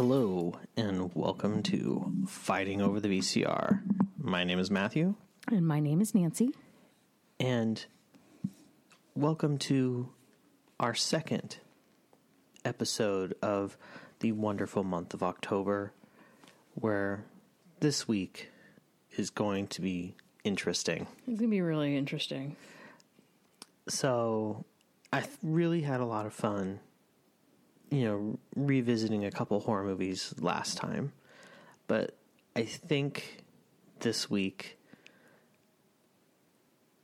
Hello, and welcome to Fighting Over the VCR. My name is Matthew. And my name is Nancy. And welcome to our second episode of the wonderful month of October, where this week is going to be interesting. It's going to be really interesting. So, I really had a lot of fun, you know, revisiting a couple horror movies last time, but I think this week,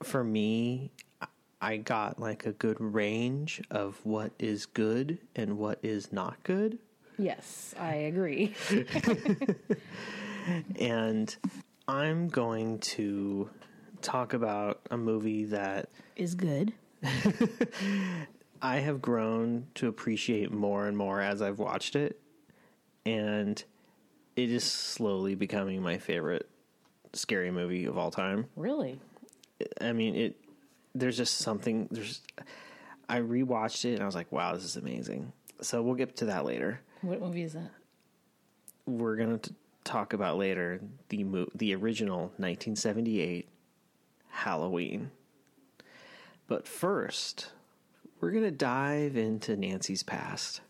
for me, I got like a good range of what is good and what is not good. Yes, I agree. And I'm going to talk about a movie that is good. I have grown to appreciate more and more as I've watched it, and it is slowly becoming my favorite scary movie of all time. Really? I mean, I rewatched it and I was like, wow, this is amazing. So we'll get to that later. What movie is that? We're going to talk about later the original 1978 Halloween. But first, we're going to dive into Nancy's past.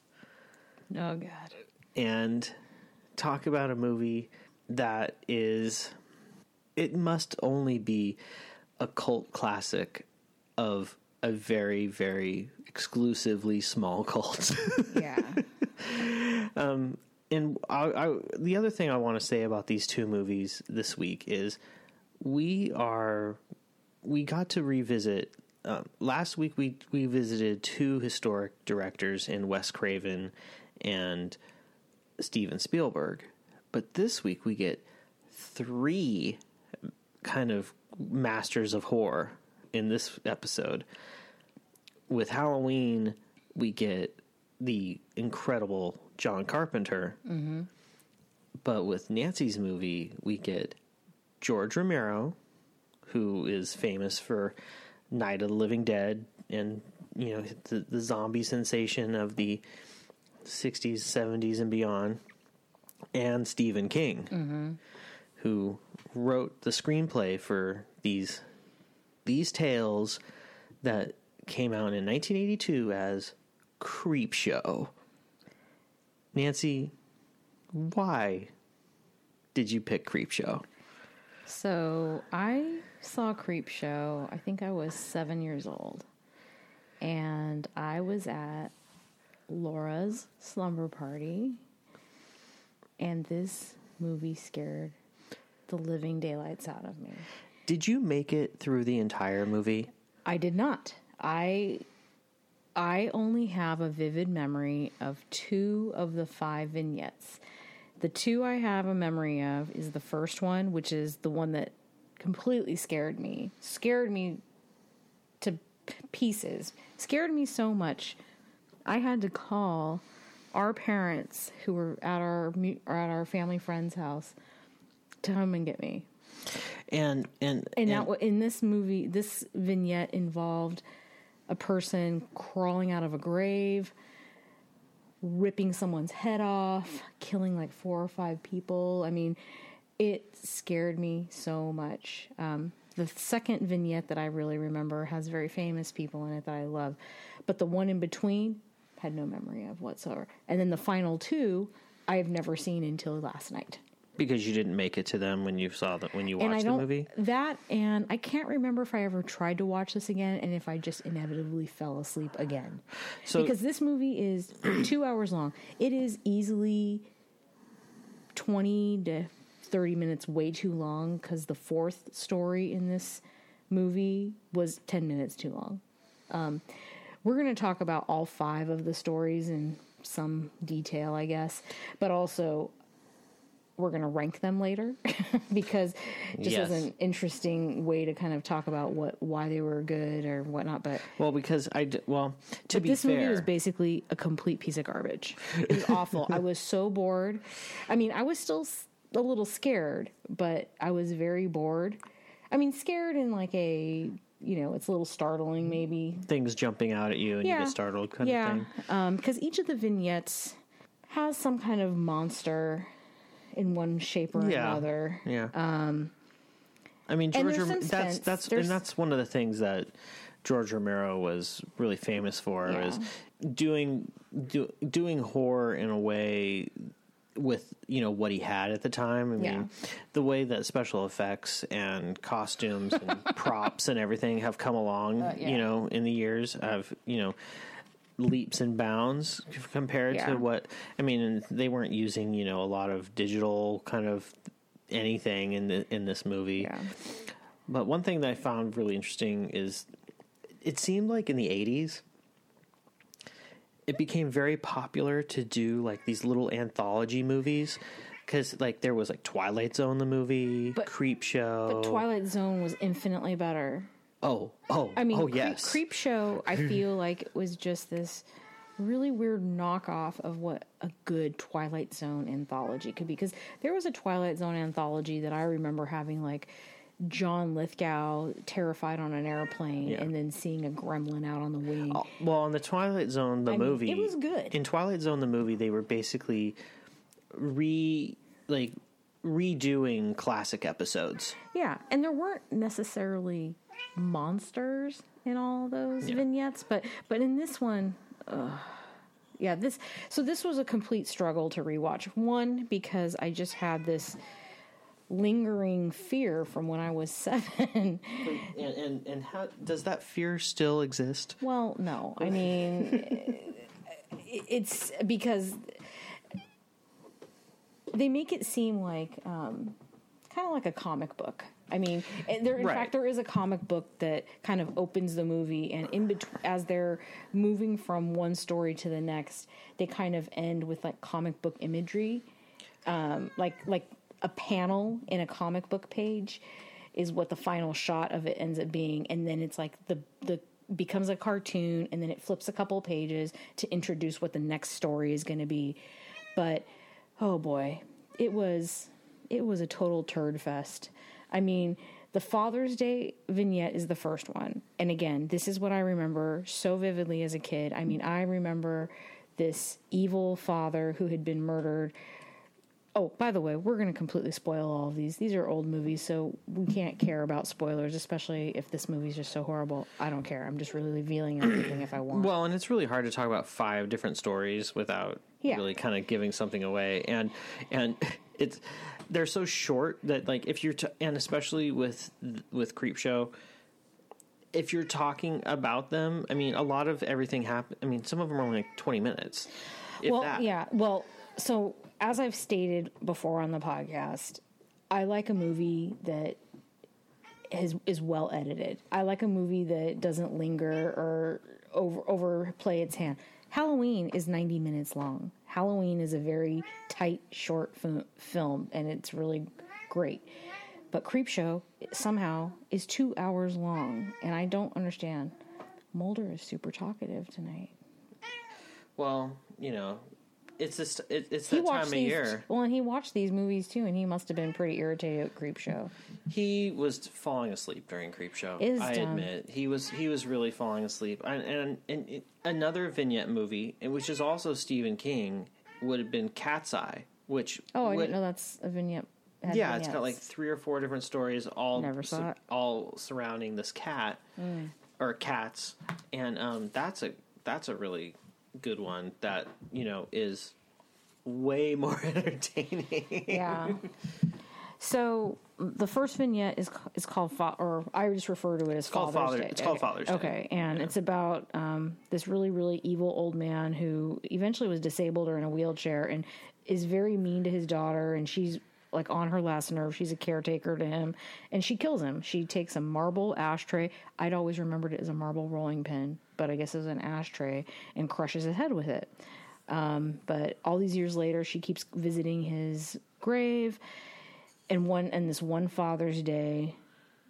Oh, God. And talk about a movie that is, it must only be a cult classic of a very, very exclusively small cult. Yeah. And the other thing I want to say about these two movies this week is we got to revisit. Last week, we visited two historic directors in Wes Craven and Steven Spielberg. But this week, we get three kind of masters of horror in this episode. With Halloween, we get the incredible John Carpenter. Mm-hmm. But with Nancy's movie, we get George Romero, who is famous for Night of the Living Dead and, you know, the zombie sensation of the 60s, 70s and beyond, and Stephen King, mm-hmm. who wrote the screenplay for these tales that came out in 1982 as Creepshow. Nancy, why did you pick Creepshow? So I saw Creepshow, I think I was 7 years old, and I was at Laura's slumber party, and this movie scared the living daylights out of me. Did you make it through the entire movie? I did not. I only have a vivid memory of two of the five vignettes. The two I have a memory of is the first one, which is the one that completely scared me to pieces, scared me so much I had to call our parents who were at our family friend's house to come and get me. And now in this movie, this vignette involved a person crawling out of a grave, ripping someone's head off, killing like 4 or 5 people. I mean, it scared me so much. The second vignette that I really remember has very famous people in it that I love. But the one in between, had no memory of whatsoever. And then the final two, I've never seen until last night. Because you didn't make it to them when you saw them, when you watched the movie? That, and I can't remember if I ever tried to watch this again and if I just inevitably fell asleep again. So, because this movie is 2 hours long. It is easily 20 to 30 minutes way too long, because the fourth story in this movie was 10 minutes too long. We're going to talk about all five of the stories in some detail, I guess, but also we're going to rank them later because just as an interesting way to kind of talk about why they were good or whatnot. But this movie was basically a complete piece of garbage. It was awful. I was so bored. I mean, I was still a little scared, but I was very bored. I mean, scared in like a, you know, it's a little startling maybe. Things jumping out at you and you get startled kind of thing. Because each of the vignettes has some kind of monster in one shape or another. Yeah. I mean, George Romero, that's one of the things that George Romero was really famous for, is doing horror in a way with, you know, what he had at the time. I mean, the way that special effects and costumes and props and everything have come along, you know, in the years of, you know, leaps and bounds compared to what, I mean, and they weren't using, you know, a lot of digital kind of anything in this movie. Yeah. But one thing that I found really interesting is it seemed like in the 80s, it became very popular to do like these little anthology movies, because like there was like Twilight Zone, the movie, Creepshow. But Twilight Zone was infinitely better. Yes. Creepshow, I feel like it was just this really weird knockoff of what a good Twilight Zone anthology could be. Because there was a Twilight Zone anthology that I remember having like John Lithgow terrified on an airplane and then seeing a gremlin out on the wing. Well, in the Twilight Zone, the movie, it was good. In Twilight Zone, the movie, they were basically redoing classic episodes. Yeah, and there weren't necessarily monsters in all those vignettes, but in this one, this was a complete struggle to rewatch. One, because I just had this lingering fear from when I was 7. And how does that fear still exist? Well, no. I mean, it's because they make it seem like kind of like a comic book. I mean, in fact, there is a comic book that kind of opens the movie, and in between, as they're moving from one story to the next, they kind of end with like comic book imagery, like a panel in a comic book page is what the final shot of it ends up being, and then it's like the becomes a cartoon, and then it flips a couple pages to introduce what the next story is going to be. But oh boy, it was a total turd fest. I mean, the Father's Day vignette is the first one. And again, this is what I remember so vividly as a kid. I mean, I remember this evil father who had been murdered. Oh, by the way, we're going to completely spoil all of these. These are old movies, so we can't care about spoilers, especially if this movie's just so horrible. I don't care. I'm just really revealing everything if I want. Well, and it's really hard to talk about 5 different stories without really kind of giving something away. And it's... They're so short that, like, if you're and especially with Creepshow, if you're talking about them, I mean, a lot of everything happened. I mean, some of them are only like 20 minutes. So as I've stated before on the podcast, I like a movie that is well edited. I like a movie that doesn't linger or overplay its hand. Halloween is 90 minutes long. Halloween is a very tight, short film, and it's really great. But Creepshow somehow is 2 hours long, and I don't understand. Mulder is super talkative tonight. Well, you know, it's just it's that time of year. Well, and he watched these movies too, and he must have been pretty irritated at Creepshow. He was falling asleep during Creepshow. I admit he was really falling asleep. And another vignette movie, which is also Stephen King, would have been Cat's Eye, which I didn't know that's a vignette. It's got like 3 or 4 different stories, all surrounding this cat or cats, and that's a really good one that, you know, is way more entertaining. Yeah. So the first vignette is called I just refer to it as Father's Day. It's called Father's Day. Okay, and it's about this really, really evil old man who eventually was disabled or in a wheelchair and is very mean to his daughter, and she's like on her last nerve. She's a caretaker to him, and she kills him. She takes a marble ashtray. I'd always remembered it as a marble rolling pin, but I guess it was an ashtray, and crushes his head with it. But all these years later, she keeps visiting his grave, and this one Father's Day,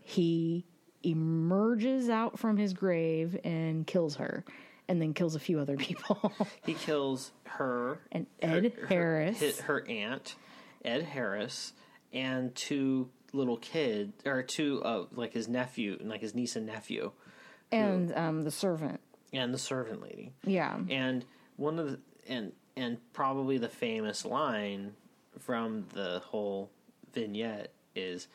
he emerges out from his grave and kills her, and then kills a few other people. He kills her and Ed Harris, and 2 little kids, or 2 like his nephew, like his niece and nephew, and the servant lady. Yeah, and one of the and And probably the famous line from the whole vignette is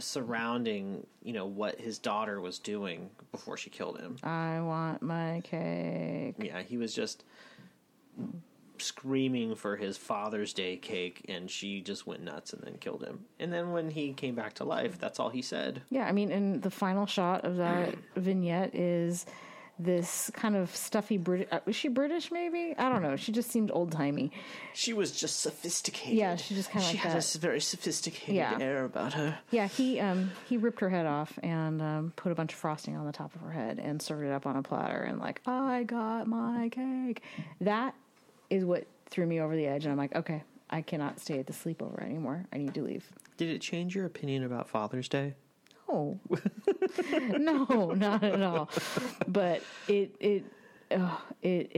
surrounding, you know, what his daughter was doing before she killed him. I want my cake. Yeah, he was just screaming for his Father's Day cake, and she just went nuts and then killed him. And then when he came back to life, that's all he said. Yeah, I mean, and the final shot of that vignette is this kind of stuffy British... was she British, maybe? I don't know. She just seemed old-timey. She was just sophisticated. Yeah, she just kind of like that. She had a very sophisticated air about her. Yeah, he ripped her head off and put a bunch of frosting on the top of her head and served it up on a platter and like, I got my cake. That is what threw me over the edge, and I'm like, okay, I cannot stay at the sleepover anymore. I need to leave. Did it change your opinion about Father's Day? No. No, not at all. But it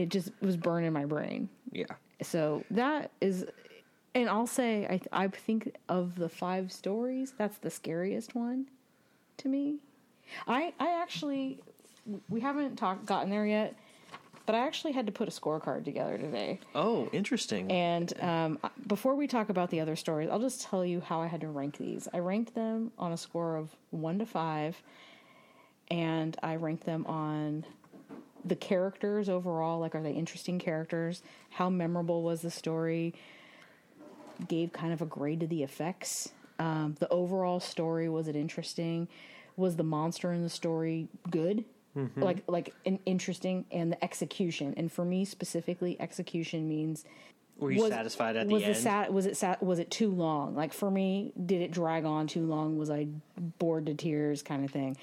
just was burning my brain. Yeah. So that is, and I'll say, I think of the 5 stories, that's the scariest one to me. I actually, we haven't gotten there yet, but I actually had to put a scorecard together today. Oh, interesting. And before we talk about the other stories, I'll just tell you how I had to rank these. I ranked them on a score of 1 to 5, and I ranked them on the characters overall. Like, are they interesting characters? How memorable was the story? Gave kind of a grade to the effects. The overall story, was it interesting? Was the monster in the story good? Mm-hmm. Like an interesting, and the execution. And for me specifically, execution means, were you satisfied at the end? Was it too long? Like, for me, did it drag on too long? Was I bored to tears, kind of thing?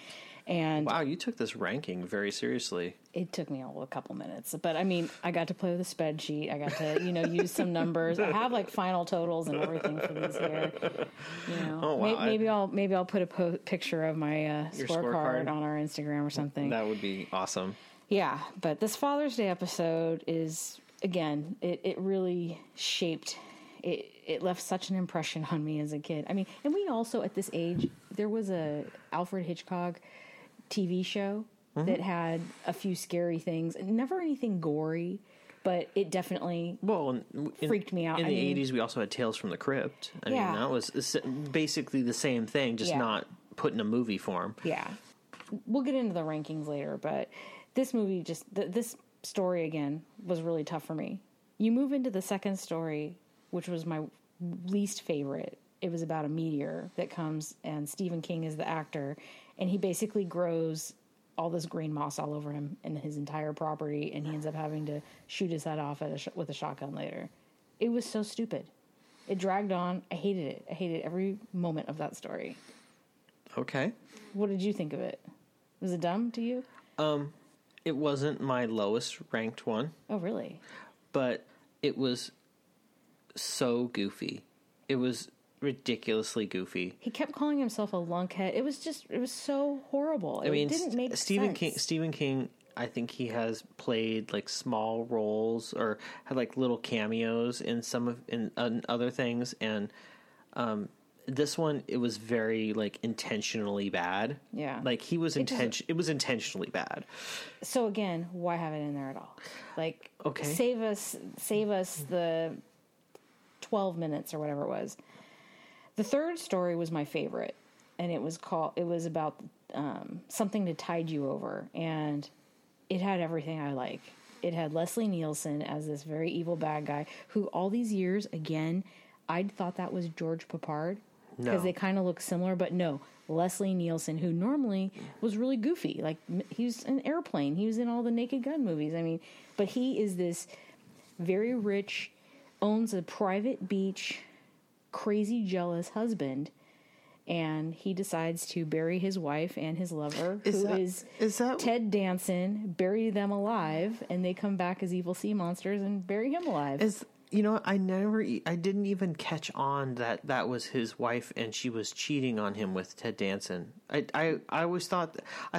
And wow, you took this ranking very seriously. It took me a couple minutes, but I mean, I got to play with a spreadsheet. I got to, use some numbers. I have like final totals and everything for these here. Oh, wow. Maybe I'll put a picture of my scorecard on our Instagram or something. That would be awesome. Yeah, but this Father's Day episode is, again, it really shaped. It left such an impression on me as a kid. I mean, and we also at this age, there was a Alfred Hitchcock TV show that had a few scary things, never anything gory, but it definitely freaked me out. In the 80s, we also had Tales from the Crypt. I mean, that was basically the same thing, just not put in a movie form. Yeah. We'll get into the rankings later, but this movie this story, again, was really tough for me. You move into the second story, which was my least favorite. It was about a meteor that comes, and Stephen King is the actor, and he basically grows all this green moss all over him and his entire property, and he ends up having to shoot his head off with a shotgun later. It was so stupid. It dragged on. I hated it. I hated every moment of that story. Okay. What did you think of it? Was it dumb to you? It wasn't my lowest ranked one. Oh, really? But it was so goofy. It was ridiculously goofy. He kept calling himself a lunkhead. It was so horrible. I mean, it didn't make sense. Stephen King, I think he has played like small roles or had like little cameos in in other things, and this one, it was very like intentionally bad. Yeah. Like it was intentionally bad. So again, why have it in there at all? Like, okay, save us the 12 minutes or whatever it was. The third story was my favorite, and it was about something to tide you over, and it had everything I like. It had Leslie Nielsen as this very evil bad guy who, all these years, again, I'd thought that was George Papard because they kind of look similar, but no, Leslie Nielsen, who normally was really goofy. Like, he was an airplane. He was in all the Naked Gun movies. I mean, but he is this very rich, owns a private beach, crazy jealous husband, and he decides to bury his wife and his lover, who is Ted Danson, bury them alive, and they come back as evil sea monsters and bury him alive. I didn't even catch on that was his wife, and she was cheating on him with Ted Danson. I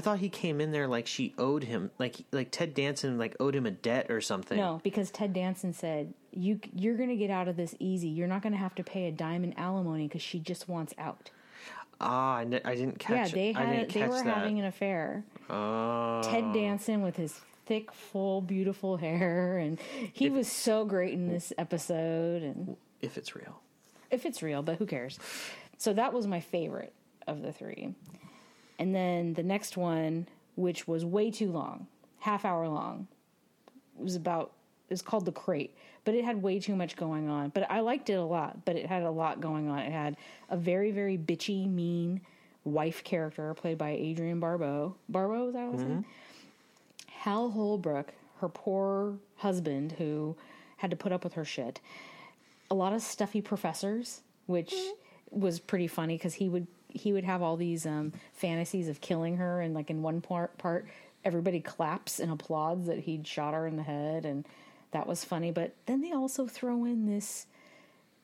thought he came in there like she owed him, like Ted Danson owed him a debt or something. No, because Ted Danson said, you're going to get out of this easy. You're not going to have to pay a dime in alimony because she just wants out. Ah, I didn't catch that. Yeah, they were having an affair. Ted Danson with his thick, full, beautiful hair, and he was so great in this episode. And if it's real. If it's real, but who cares? So that was my favorite of the three. And then the next one, which was way too long, half hour long, it's called The Crate, but it had way too much going on. But I liked it a lot, but it had a lot going on. It had a very, very bitchy, mean wife character played by Adrienne Barbeau. Barbeau, was that what I was saying? Hal Holbrook, her poor husband who had to put up with her shit. A lot of stuffy professors, which was pretty funny because he would have all these fantasies of killing her, and like in one part everybody claps and applauds that he'd shot her in the head, and that was funny. But then they also throw in this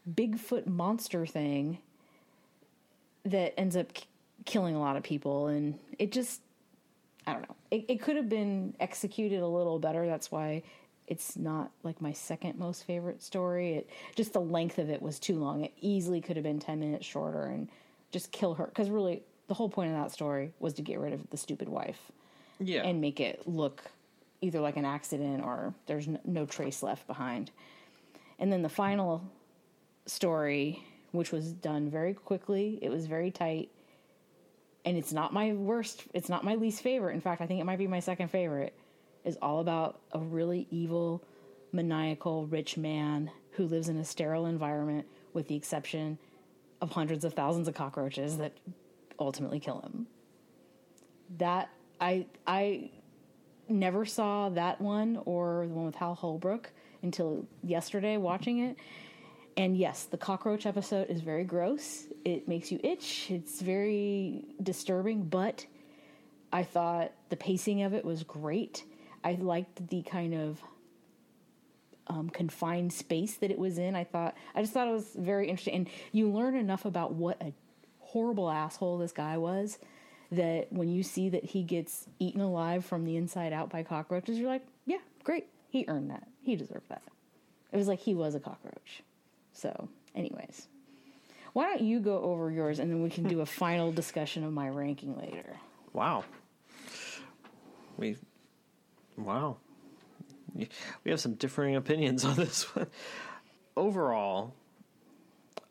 Bigfoot monster thing that ends up killing a lot of people, and it just, I don't know. It could have been executed a little better. That's why it's not like my second most favorite story. Just the length of it was too long. It easily could have been 10 minutes shorter and just kill her. Because really, the whole point of that story was to get rid of the stupid wife. Yeah. And make it look either like an accident or there's no trace left behind. And then the final story, which was done very quickly, it was very tight, and it's not my worst, it's not my least favorite. In fact, I think it might be my second favorite, is all about a really evil, maniacal, rich man who lives in a sterile environment with the exception of hundreds of thousands of cockroaches that ultimately kill him. That, I never saw that one or the one with Hal Holbrook until yesterday watching it. And yes, the cockroach episode is very gross. It makes you itch. It's very disturbing, but I thought the pacing of it was great. I liked the kind of confined space that it was in. I just thought it was very interesting. And you learn enough about what a horrible asshole this guy was that when you see that he gets eaten alive from the inside out by cockroaches, you're like, yeah, great. He earned that. He deserved that. It was like he was a cockroach. So, anyways, why don't you go over yours, and then we can do a final discussion of my ranking later. Wow. We have some differing opinions on this one. Overall,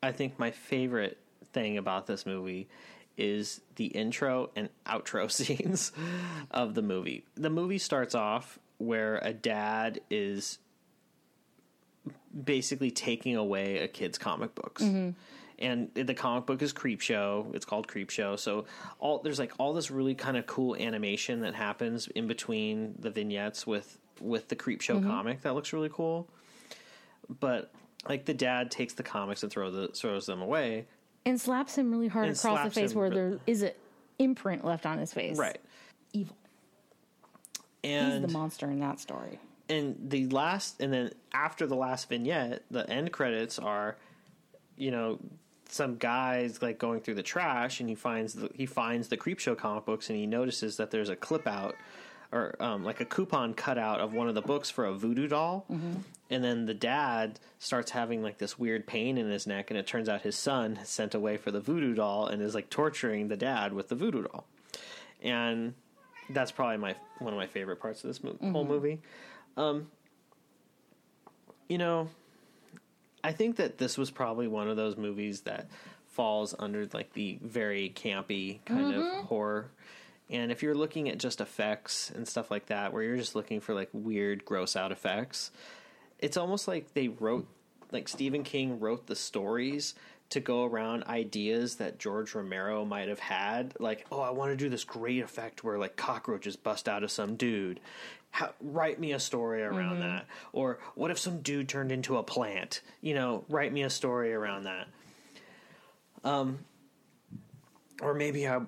I think my favorite thing about this movie is the intro and outro scenes of the movie. The movie starts off where a dad is basically taking away a kid's comic books. Mm-hmm. And the comic book is Creepshow. It's called Creepshow. So there's like all this really kind of cool animation that happens in between the vignettes with the Creepshow comic that looks really cool. But like the dad takes the comics and throws them away. And slaps him really hard across the face where there is an imprint left on his face. Right. Evil. And he's the monster in that story. And then after the last vignette, the end credits are, you know, some guy's like going through the trash, and he finds the Creepshow comic books, and he notices that there's a clip out or like a coupon cut out of one of the books for a voodoo doll. Mm-hmm. And then the dad starts having like this weird pain in his neck, and it turns out his son is sent away for the voodoo doll and is like torturing the dad with the voodoo doll. And that's probably one of my favorite parts of this whole movie. You know, I think that this was probably one of those movies that falls under like the very campy kind of horror. And if you're looking at just effects and stuff like that, where you're just looking for like weird, gross out effects, it's almost like Stephen King wrote the stories to go around ideas that George Romero might have had. Like, oh, I want to do this great effect where like cockroaches bust out of some dude. Write me a story around that. Or what if some dude turned into a plant? You know, write me a story around that. Or maybe how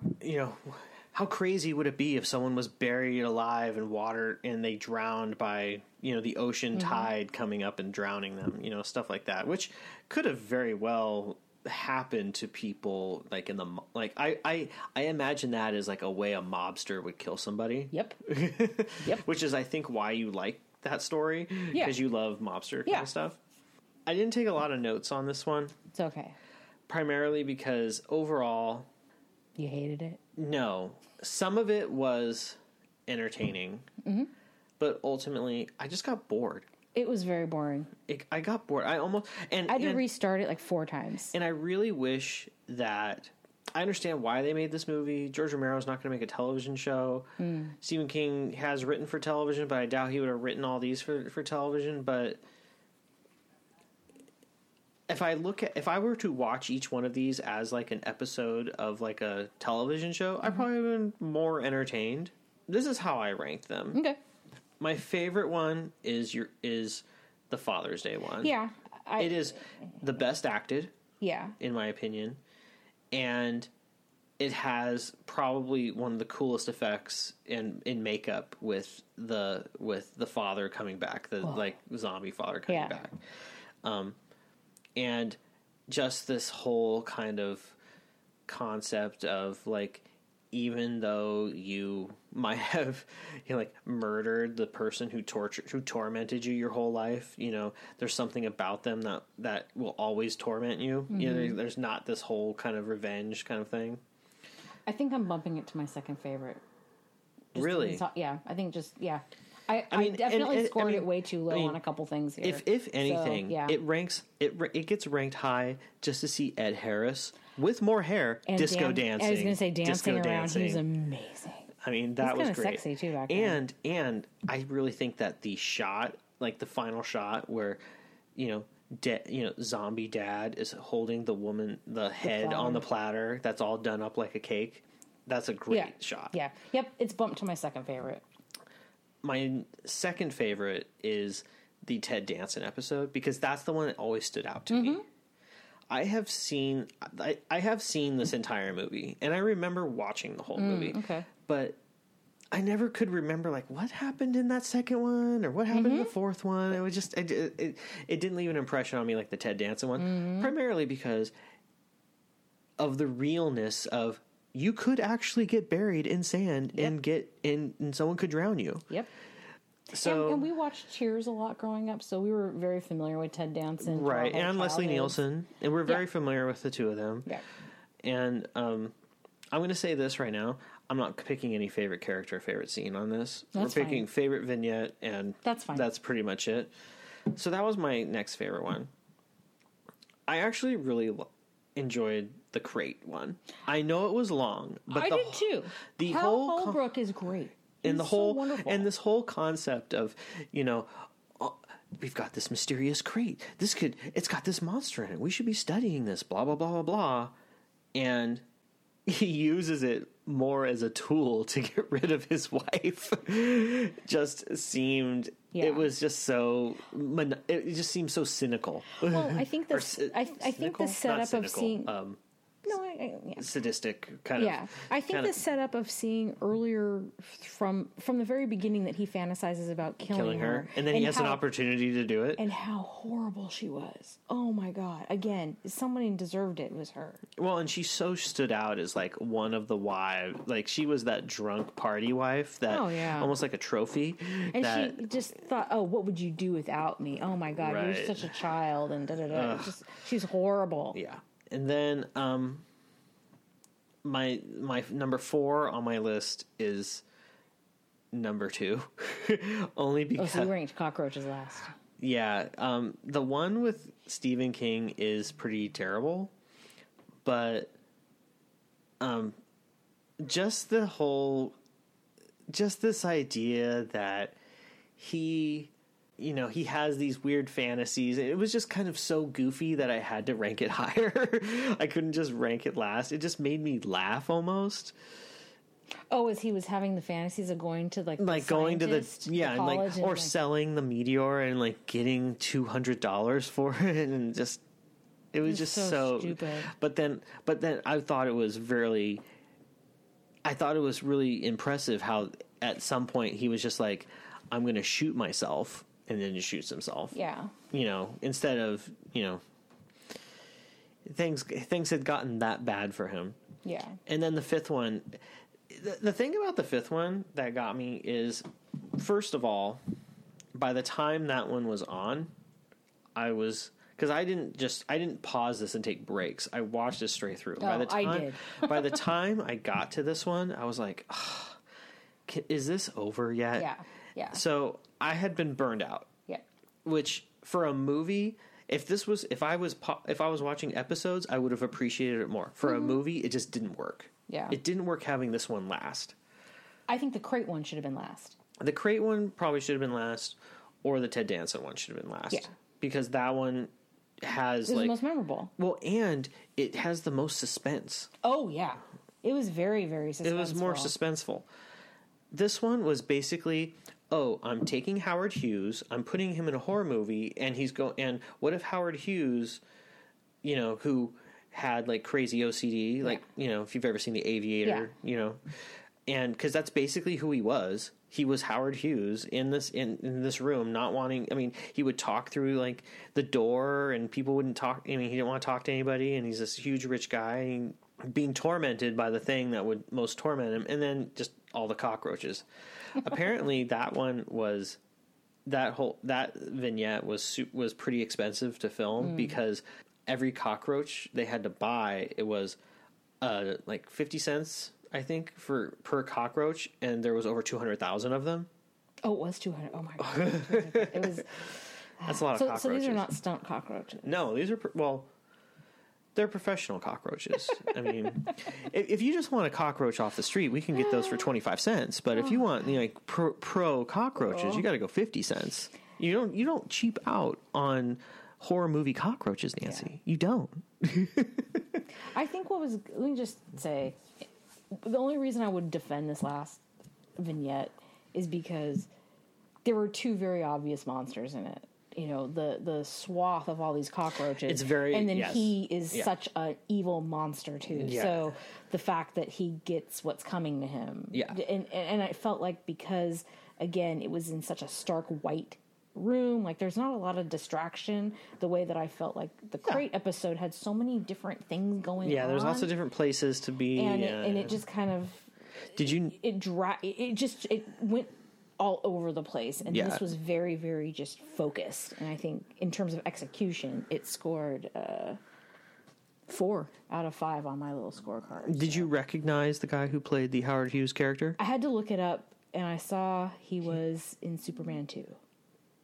crazy would it be if someone was buried alive in water and they drowned by, you know, the ocean tide coming up and drowning them, you know, stuff like that, which could have very well happened to people like in the, like I imagine that as like a way a mobster would kill somebody. Yep. Which is, I think, why you like that story, because you love mobster kind of stuff. I didn't take a lot of notes on this one. It's okay. Primarily because overall, you hated it? No. Some of it was entertaining. but ultimately I just got bored. It was very boring. I got bored. I had to restart it like 4 times. And I really wish that I understand why they made this movie. George Romero's not going to make a television show. Mm. Stephen King has written for television, but I doubt he would have written all these for television. But if I were to watch each one of these as like an episode of like a television show, mm-hmm. I'd probably been more entertained. This is how I ranked them. Okay. My favorite one is the Father's Day one. Yeah. It is the best acted. Yeah. In my opinion. And it has probably one of the coolest effects in makeup with the father coming back, like zombie father coming back. And just this whole kind of concept of like, even though you might have murdered the person who tormented you your whole life, there's something about them that will always torment you. Mm-hmm. There's not this whole kind of revenge kind of thing. I think I'm bumping it to my second favorite. Really? I definitely scored it way too low on a couple things here. If anything, it gets ranked high just to see Ed Harris with more hair and disco dancing. I was going to say dancing around. He was amazing. I mean, that was great. Sexy too back then. And I really think that the shot, like the final shot, where zombie dad is holding the woman, the head on the platter that's all done up like a cake. That's a great shot. Yeah. Yep. It's bumped to my second favorite. My second favorite is the Ted Danson episode, because that's the one that always stood out to mm-hmm. me. I have seen this entire movie, and I remember watching the whole movie. Okay. But I never could remember what happened in that second one or what happened mm-hmm. in the fourth one. It was just it didn't leave an impression on me like the Ted Danson one, mm-hmm. primarily because of the realness of. You could actually get buried in sand and get in, and someone could drown you. Yep. So and we watched Cheers a lot growing up, so we were very familiar with Ted Danson, right? And Leslie Nielsen, and we're very familiar with the two of them. Yeah. And I'm going to say this right now: I'm not picking any favorite character, or favorite scene on this. We're picking favorite vignette, and that's fine. That's pretty much it. So that was my next favorite one. I actually really enjoyed the crate one. I know it was long, but I did too. The whole Hal Holbrook is great, and this whole concept of we've got this mysterious crate. It's got this monster in it. We should be studying this. Blah blah blah blah blah, and he uses it more as a tool to get rid of his wife. Just seemed. Yeah. It was just so. It just seemed so cynical. Well, I think this. I think the setup of seeing. Sadistic kind of. Yeah, I think the setup of seeing earlier from the very beginning that he fantasizes about killing her, and then he has an opportunity to do it, and how horrible she was. Oh my God! Again, someone deserved it. It was her. Well, and she so stood out as like one of the wives. Like she was that drunk party wife that almost like a trophy. And she just thought, oh, what would you do without me? Oh my God, you're such a child, and da da da. She's horrible. Yeah. And then my number 4 on my list is number 2, only because so you ranked cockroaches last. Yeah, the one with Stephen King is pretty terrible, but just this idea that he. He has these weird fantasies. It was just kind of so goofy that I had to rank it higher. I couldn't just rank it last. It just made me laugh almost. Oh, as he was having the fantasies of going to the selling the meteor and getting $200 for it, and just it was just so stupid. But then I thought it was really impressive how at some point he was just like, I'm going to shoot myself. And then he shoots himself. Yeah. Instead of, things had gotten that bad for him. Yeah. And then the fifth one, the thing about the fifth one that got me is, first of all, by the time that one was on, because I didn't pause this and take breaks. I watched it straight through. By the time I got to this one, I was like, is this over yet? Yeah. Yeah. So I had been burned out. Yeah. Which for a movie, if I was watching episodes, I would have appreciated it more. For a movie, it just didn't work. Yeah. It didn't work having this one last. I think the crate one should have been last. The crate one probably should have been last, or the Ted Danson one should have been last. Yeah. Because that one has the most memorable. Well, and it has the most suspense. Oh yeah. It was very, very suspenseful. It was more suspenseful. This one was basically, oh, I'm taking Howard Hughes, I'm putting him in a horror movie, and what if Howard Hughes, who had like crazy OCD, if you've ever seen The Aviator, and 'cause that's basically who he was. He was Howard Hughes in this room, not wanting. I mean, he would talk through like the door, and people wouldn't talk. I mean, he didn't want to talk to anybody, and he's this huge rich guy being tormented by the thing that would most torment him, and then just all the cockroaches. Apparently, that vignette was pretty expensive to film because every cockroach they had to buy, it was like 50 cents. I think per cockroach, and there was over 200,000 of them. Oh, it was 200. Oh my god, it was. That's a lot of cockroaches. So these are not stunt cockroaches. No, these are they're professional cockroaches. I mean, if you just want a cockroach off the street, we can get those for 25 cents. But if you want pro cockroaches, you got to go 50 cents. You don't cheap out on horror movie cockroaches, Nancy. Yeah. You don't. I think let me just say. The only reason I would defend this last vignette is because there were two very obvious monsters in it. The swath of all these cockroaches. It's very, and then he is such an evil monster too. Yeah. So the fact that he gets what's coming to him. Yeah. And I felt like because again it was in such a stark white room, like there's not a lot of distraction the way that I felt like the crate episode had so many different things going on. Yeah, there's lots of different places to be, it just kind of it went all over the place, and this was very, very just focused. And I think in terms of execution, it scored 4 out of 5 on my little scorecard. Did you recognize the guy who played the Howard Hughes character? I had to look it up, and I saw he was in Superman 2.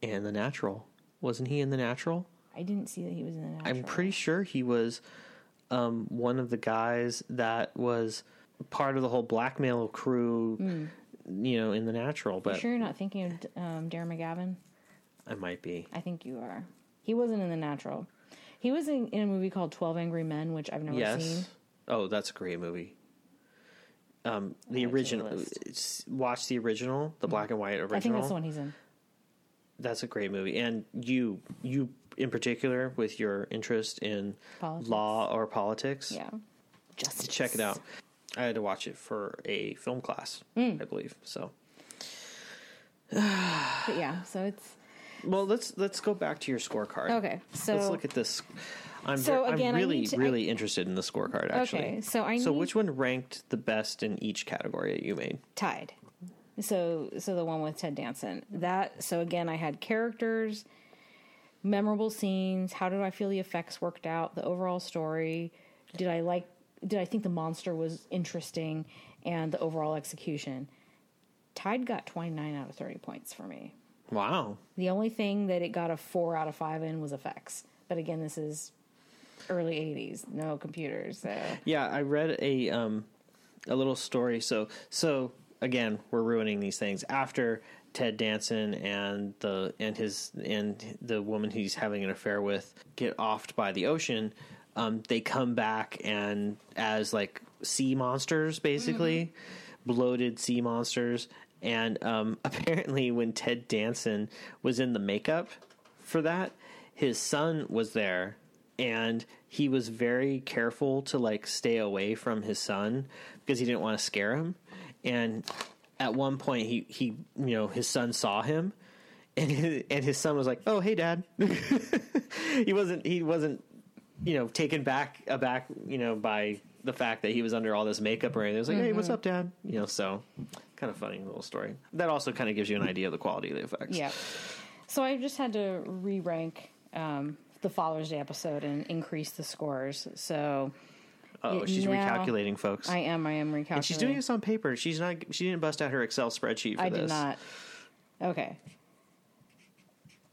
And The Natural. Wasn't he in The Natural? I didn't see that he was in The Natural. I'm pretty sure he was one of the guys that was part of the whole blackmail crew, in The Natural. But you sure you're not thinking of Darren McGavin? I might be. I think you are. He wasn't in The Natural. He was in a movie called 12 Angry Men, which I've never seen. Oh, that's a great movie. The original. Watch the original, the black and white original. I think that's the one he's in. That's a great movie, and you in particular, with your interest in law or politics, just check it out. I had to watch it for a film class, I believe. So, but so it's Let's go back to your scorecard. Okay, so let's look at this. I'm really interested in the scorecard. Actually, okay, so which one ranked the best in each category that you made? Tied. So the one with Ted Danson. So again, I had characters, memorable scenes, how did I feel the effects worked out, the overall story, did I think the monster was interesting, and the overall execution. Tide got 29 out of 30 points for me. Wow. The only thing that it got a 4 out of 5 in was effects. But again, this is early 80s, no computers. So. Yeah, I read a little story. So again, we're ruining these things. After Ted Danson and the woman he's having an affair with get offed by the ocean, they come back and as like sea monsters, basically bloated sea monsters. And apparently, when Ted Danson was in the makeup for that, his son was there, and he was very careful to like stay away from his son because he didn't want to scare him. And at one point, he his son saw him, and his son was like, "Oh, hey, Dad." He wasn't taken aback by the fact that he was under all this makeup or anything. It was like, "Hey, what's up, Dad?" So kind of funny little story. That also kind of gives you an idea of the quality of the effects. Yeah. So I just had to re-rank the Father's Day episode and increase the scores. So. Oh, she's recalculating, folks. I am recalculating. And she's doing this on paper. She didn't bust out her Excel spreadsheet for this. I did not. Okay.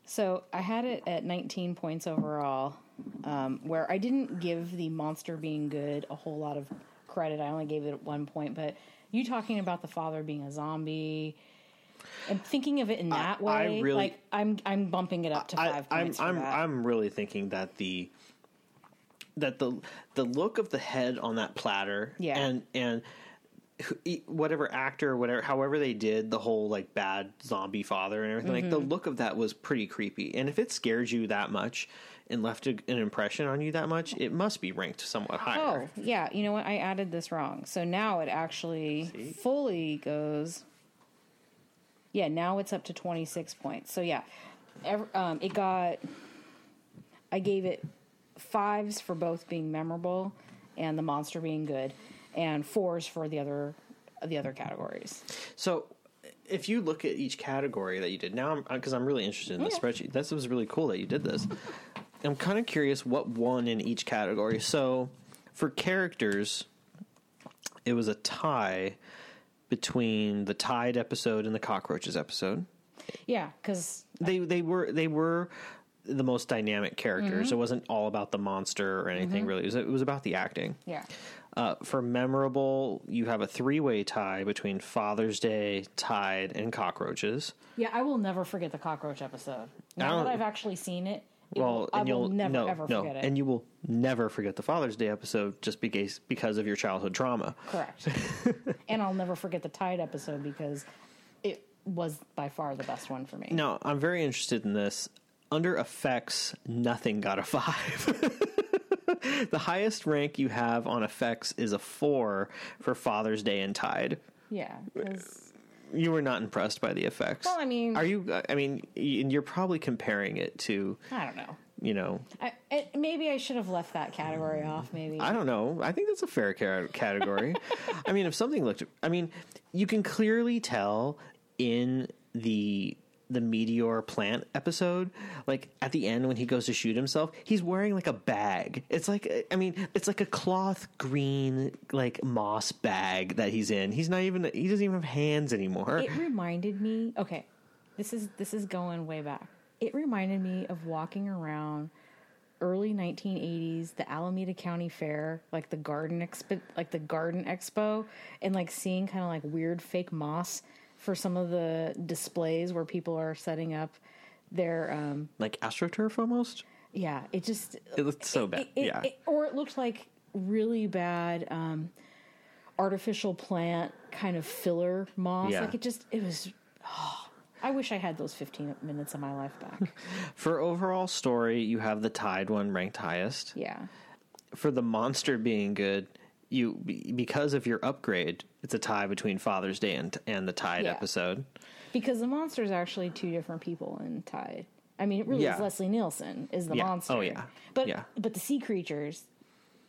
So I had it at 19 points overall, where I didn't give the monster being good a whole lot of credit. I only gave it 1 point, but you talking about the father being a zombie and thinking of it in that way, I really, like I'm bumping it up to 5 points. I'm really thinking that the look of the head on that platter, yeah, and whatever actor, whatever, however they did the whole like bad zombie father and everything, mm-hmm, like the look of that was pretty creepy. And if it scares you that much and left an impression on you that much, it must be ranked somewhat higher. Oh yeah, you know what? I added this wrong, so now it actually fully goes. Yeah, now it's up to 26 points. So yeah, it got. I gave it 5s for both being memorable and the monster being good, and 4s for the other categories. So if you look at each category that you did now, because I'm really interested in the spreadsheet. This was really cool that you did this. I'm kind of curious what won in each category. So for characters, it was a tie between the Tide episode and the Cockroaches episode. Yeah, because they were the most dynamic characters. Mm-hmm. It wasn't all about the monster or anything, mm-hmm, really. It was about the acting. Yeah. For memorable, you have a 3-way tie between Father's Day, Tide, and Cockroaches. Yeah, I will never forget the Cockroach episode. Now that I've actually seen it, I will never forget it. And you will never forget the Father's Day episode just because of your childhood trauma. Correct. And I'll never forget the Tide episode because it was by far the best one for me. No, I'm very interested in this. Under effects, nothing got a 5. The highest rank you have on effects is a 4 for Father's Day and Tide. Yeah. You were not impressed by the effects. Well, I mean... and you're probably comparing it to... I don't know. You know... maybe I should have left that category off, maybe. I don't know. I think that's a fair category. I mean, if something looked... I mean, you can clearly tell in the meteor plant episode, like at the end when he goes to shoot himself, he's wearing like a bag. It's like a cloth green, like moss bag that he's in. He doesn't even have hands anymore. It reminded me, okay, this is going way back. It reminded me of walking around early 1980s, the Alameda County Fair, like the garden expo, and like seeing kind of like weird fake moss for some of the displays where people are setting up their... like AstroTurf almost? Yeah, it just... It looked so bad, yeah. It looked like really bad artificial plant kind of filler moss. Yeah. Like it was... Oh, I wish I had those 15 minutes of my life back. For overall story, you have the Tide one ranked highest. Yeah. For the monster being good... because of your upgrade, it's a tie between Father's Day and the Tide episode. Because the monster is actually two different people in Tide. I mean, it really is Leslie Nielsen is the monster. Oh, yeah. But the sea creatures,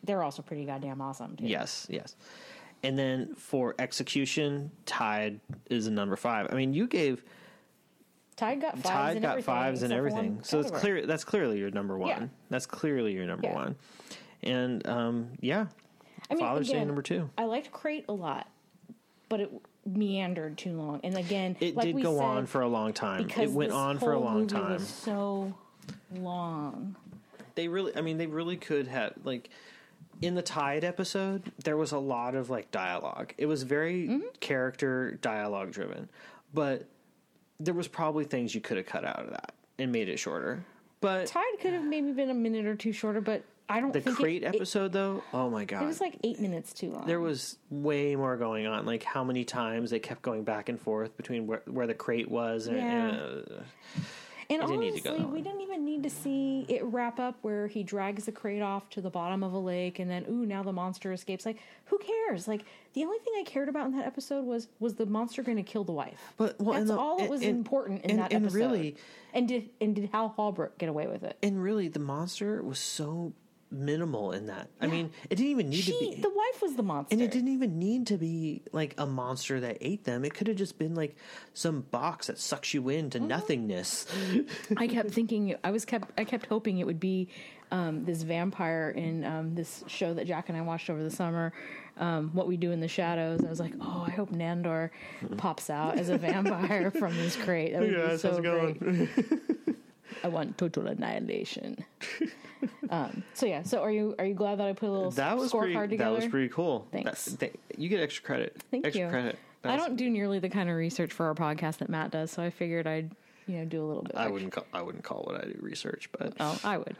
they're also pretty goddamn awesome, too. Yes, yes. And then for execution, Tide is a number 5. I mean, you gave... Tide got fives and everything. So it's clear. That's clearly your number one. Yeah. That's clearly your number one. And, I mean, Father's Day number 2. I liked Crate a lot, but it meandered too long. And again, it did go on for a long time. It went on for a long time. It was so long. They really could have, like, in the Tide episode, there was a lot of like dialogue. It was very character dialogue driven, but there was probably things you could have cut out of that and made it shorter. But Tide could have maybe been a minute or two shorter, but. The Crate episode, though, oh my God. It was like 8 minutes too long. There was way more going on. Like how many times they kept going back and forth between where the crate was. And honestly, we didn't even need to see it wrap up where he drags the crate off to the bottom of a lake and then, ooh, now the monster escapes. Like, who cares? Like, the only thing I cared about in that episode was the monster going to kill the wife. That's all that was important in that episode. And did Hal Holbrook get away with it? And really, the monster was so minimal in that. Yeah. I mean, it didn't even need to be... The wife was the monster. And it didn't even need to be, like, a monster that ate them. It could have just been, like, some box that sucks you into nothingness. I kept thinking... I kept hoping it would be this vampire in this show that Jack and I watched over the summer, What We Do in the Shadows. I was like, oh, I hope Nandor pops out as a vampire from this crate. That would be so great. I want total annihilation. So are you glad that I put a little scorecard together? That was pretty cool. Thanks. You get extra credit. Thank you. I don't do nearly the kind of research for our podcast that Matt does, so I figured I'd do a little bit. I wouldn't call what I do research, but I would.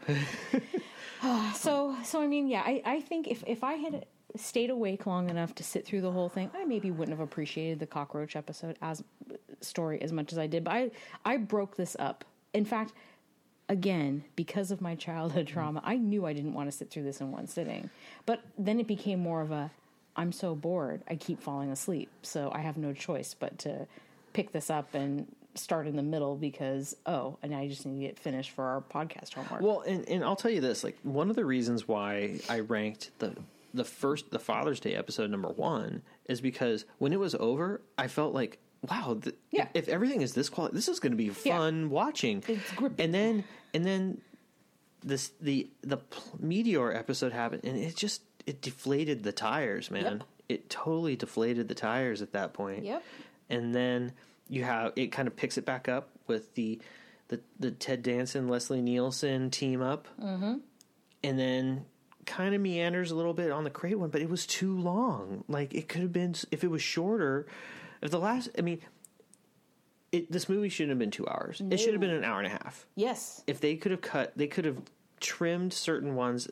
I think if I had stayed awake long enough to sit through the whole thing, I maybe wouldn't have appreciated the cockroach episode as much as I did. But I broke this up. In fact, again, because of my childhood trauma, I knew I didn't want to sit through this in one sitting. But then it became more of a, I'm so bored, I keep falling asleep. So I have no choice but to pick this up and start in the middle because, and I just need to get finished for our podcast homework. Well, and I'll tell you this, like, one of the reasons why I ranked the Father's Day episode number 1 is because when it was over, I felt like, wow, if everything is this quality, this is going to be fun watching. It's gripping. And then this the meteor episode happened, and it deflated the tires, man. Yep. It totally deflated the tires at that point. Yep. And then you have it kind of picks it back up with the Ted Danson, Leslie Nielsen team up, and then kind of meanders a little bit on the crate one, but it was too long. Like, it could have been, if it was shorter. If the last, I mean, this movie shouldn't have been 2 hours. No. It should have been an hour and a half. Yes. If they could have they could have trimmed certain ones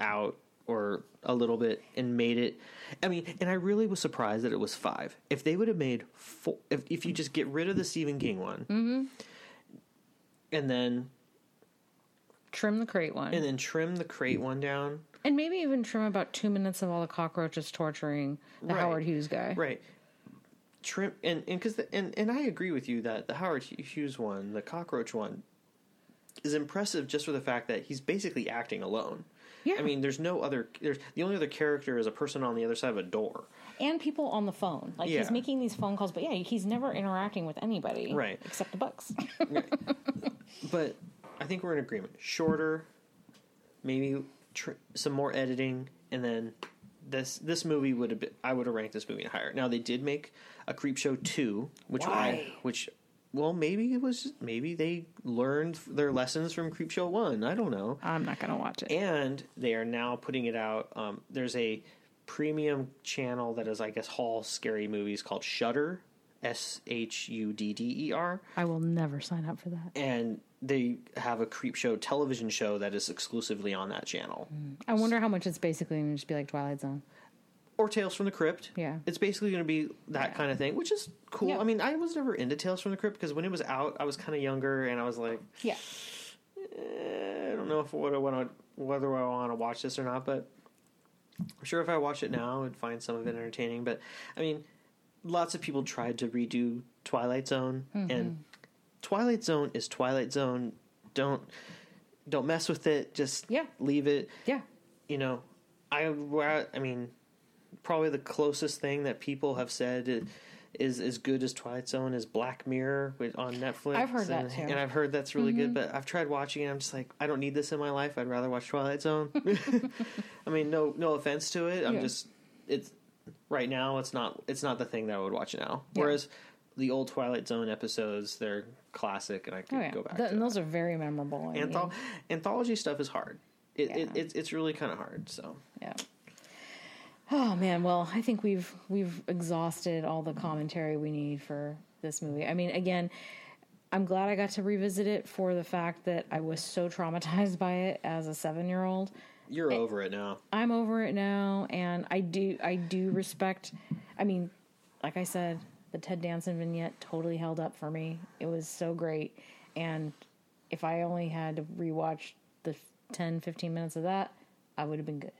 out or a little bit and made it. I mean, and I really was surprised that it was 5. If they would have made 4, if you just get rid of the Stephen King one, and then trim the crate one, down, and maybe even trim about 2 minutes of all the cockroaches torturing the Howard Hughes guy, right? Trim and I agree with you that the Howard Hughes one, the cockroach one, is impressive just for the fact that he's basically acting alone. Yeah, I mean, the only other character is a person on the other side of a door and people on the phone. Like, he's making these phone calls, but he's never interacting with anybody, right? Except the bugs. Right. But I think we're in agreement. Shorter, maybe some more editing, and then this movie would have been, I would have ranked this movie higher. Now, they did make a Creepshow 2, maybe they learned their lessons from Creepshow 1. I don't know. I'm not going to watch it. And they are now putting it out. There's a premium channel that is, I guess, all scary movies called Shudder, Shudder. I will never sign up for that. And they have a Creepshow television show that is exclusively on that channel. I wonder how much it's basically going to just be like Twilight Zone. Or Tales from the Crypt. Yeah. It's basically going to be that kind of thing, which is cool. Yeah. I mean, I was never into Tales from the Crypt because when it was out, I was kind of younger and I was like, I don't know whether I want to watch this or not, but I'm sure if I watch it now, I'd find some of it entertaining. But, I mean, lots of people tried to redo Twilight Zone, and Twilight Zone is Twilight Zone. Don't mess with it. Just leave it. Yeah. I mean, probably the closest thing that people have said is as good as Twilight Zone is Black Mirror on Netflix. I've heard that too. And I've heard that's really good, but I've tried watching it. I'm just like, I don't need this in my life. I'd rather watch Twilight Zone. I mean, no offense to it. I'm just, it's right now. It's not the thing that I would watch now. Yeah. Whereas the old Twilight Zone episodes, they're classic, and I can go back to them. Those are very memorable. Anthology stuff is hard. It's really kind of hard, so. Yeah. Oh, man, well, I think we've exhausted all the commentary we need for this movie. I mean, again, I'm glad I got to revisit it for the fact that I was so traumatized by it as a 7-year-old. You're over it now. I'm over it now, and I do respect, I mean, like I said, the Ted Danson vignette totally held up for me. It was so great. And if I only had to rewatch the 10, 15 minutes of that, I would have been good.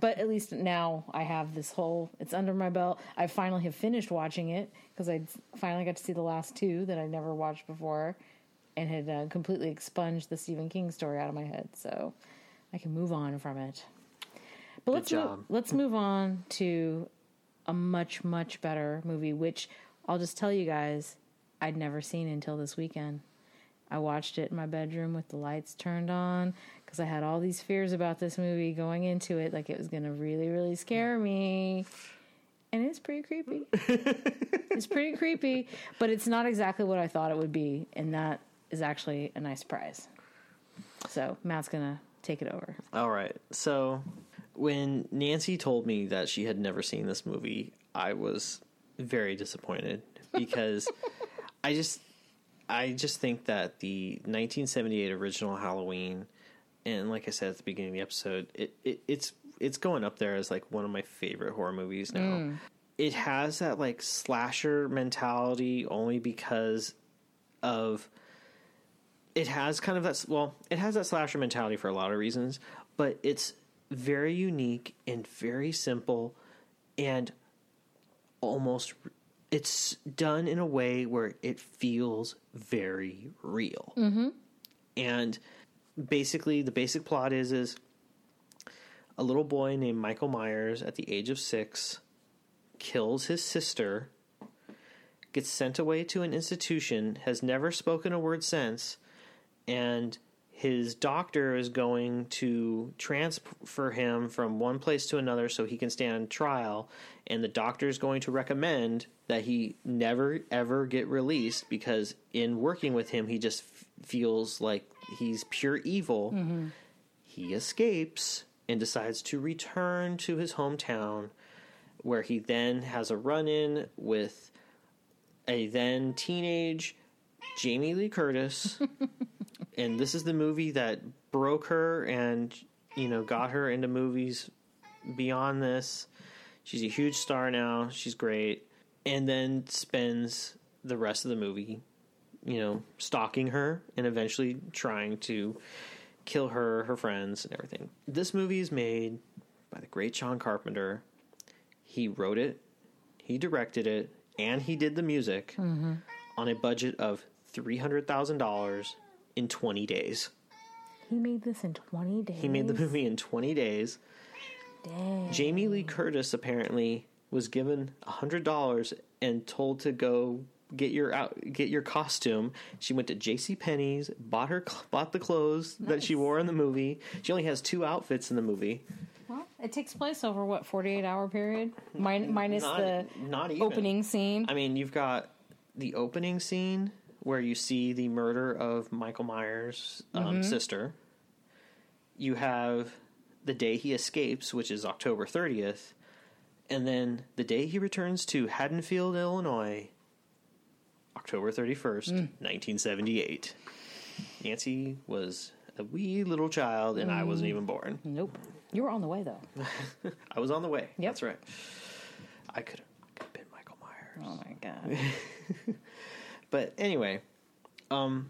But at least now I have this whole, it's under my belt. I finally have finished watching it because I finally got to see the last 2 that I never watched before and had completely expunged the Stephen King story out of my head. So I can move on from it. But let's move on to a much, much better movie, which I'll just tell you guys, I'd never seen until this weekend. I watched it in my bedroom with the lights turned on because I had all these fears about this movie going into it, like it was going to really, really scare me. And it's pretty creepy. It's pretty creepy, but it's not exactly what I thought it would be, and that is actually a nice surprise. So Matt's going to take it over. All right. So when Nancy told me that she had never seen this movie, I was very disappointed because I just think that the 1978 original Halloween, and like I said at the beginning of the episode, it's going up there as like one of my favorite horror movies now. It has that like slasher mentality only because of it has kind of that, well, it has that slasher mentality for a lot of reasons, but it's very unique and very simple, and almost it's done in a way where it feels very real. Mm-hmm. And basically the basic plot is a little boy named Michael Myers at the age of 6 kills his sister, gets sent away to an institution, has never spoken a word since, and his doctor is going to transfer him from one place to another so he can stand trial, and the doctor is going to recommend that he never, ever get released because in working with him, he just feels like he's pure evil. Mm-hmm. He escapes and decides to return to his hometown, where he then has a run-in with a then teenage Jamie Lee Curtis. And this is the movie that broke her and, you know, got her into movies beyond this. She's a huge star now. She's great. And then spends the rest of the movie, you know, stalking her and eventually trying to kill her, her friends, and everything. This movie is made by the great John Carpenter. He wrote it, he directed it, and he did the music on a budget of $300,000 in 20 days. He made this in 20 days? He made the movie in 20 days. Dang. Jamie Lee Curtis apparently was given $100 and told to go get your costume. She went to JCPenney's, bought the clothes that she wore in the movie. She only has 2 outfits in the movie. Well, it takes place over what, 48-hour period? Minus the opening scene. I mean, you've got the opening scene where you see the murder of Michael Myers' sister. You have the day he escapes, which is October 30th, and then the day he returns to Haddonfield, Illinois, October 31st, 1978. Nancy was a wee little child, and I wasn't even born. Nope. You were on the way, though. I was on the way. Yep. That's right. I could have been Michael Myers. Oh, my God. But anyway, and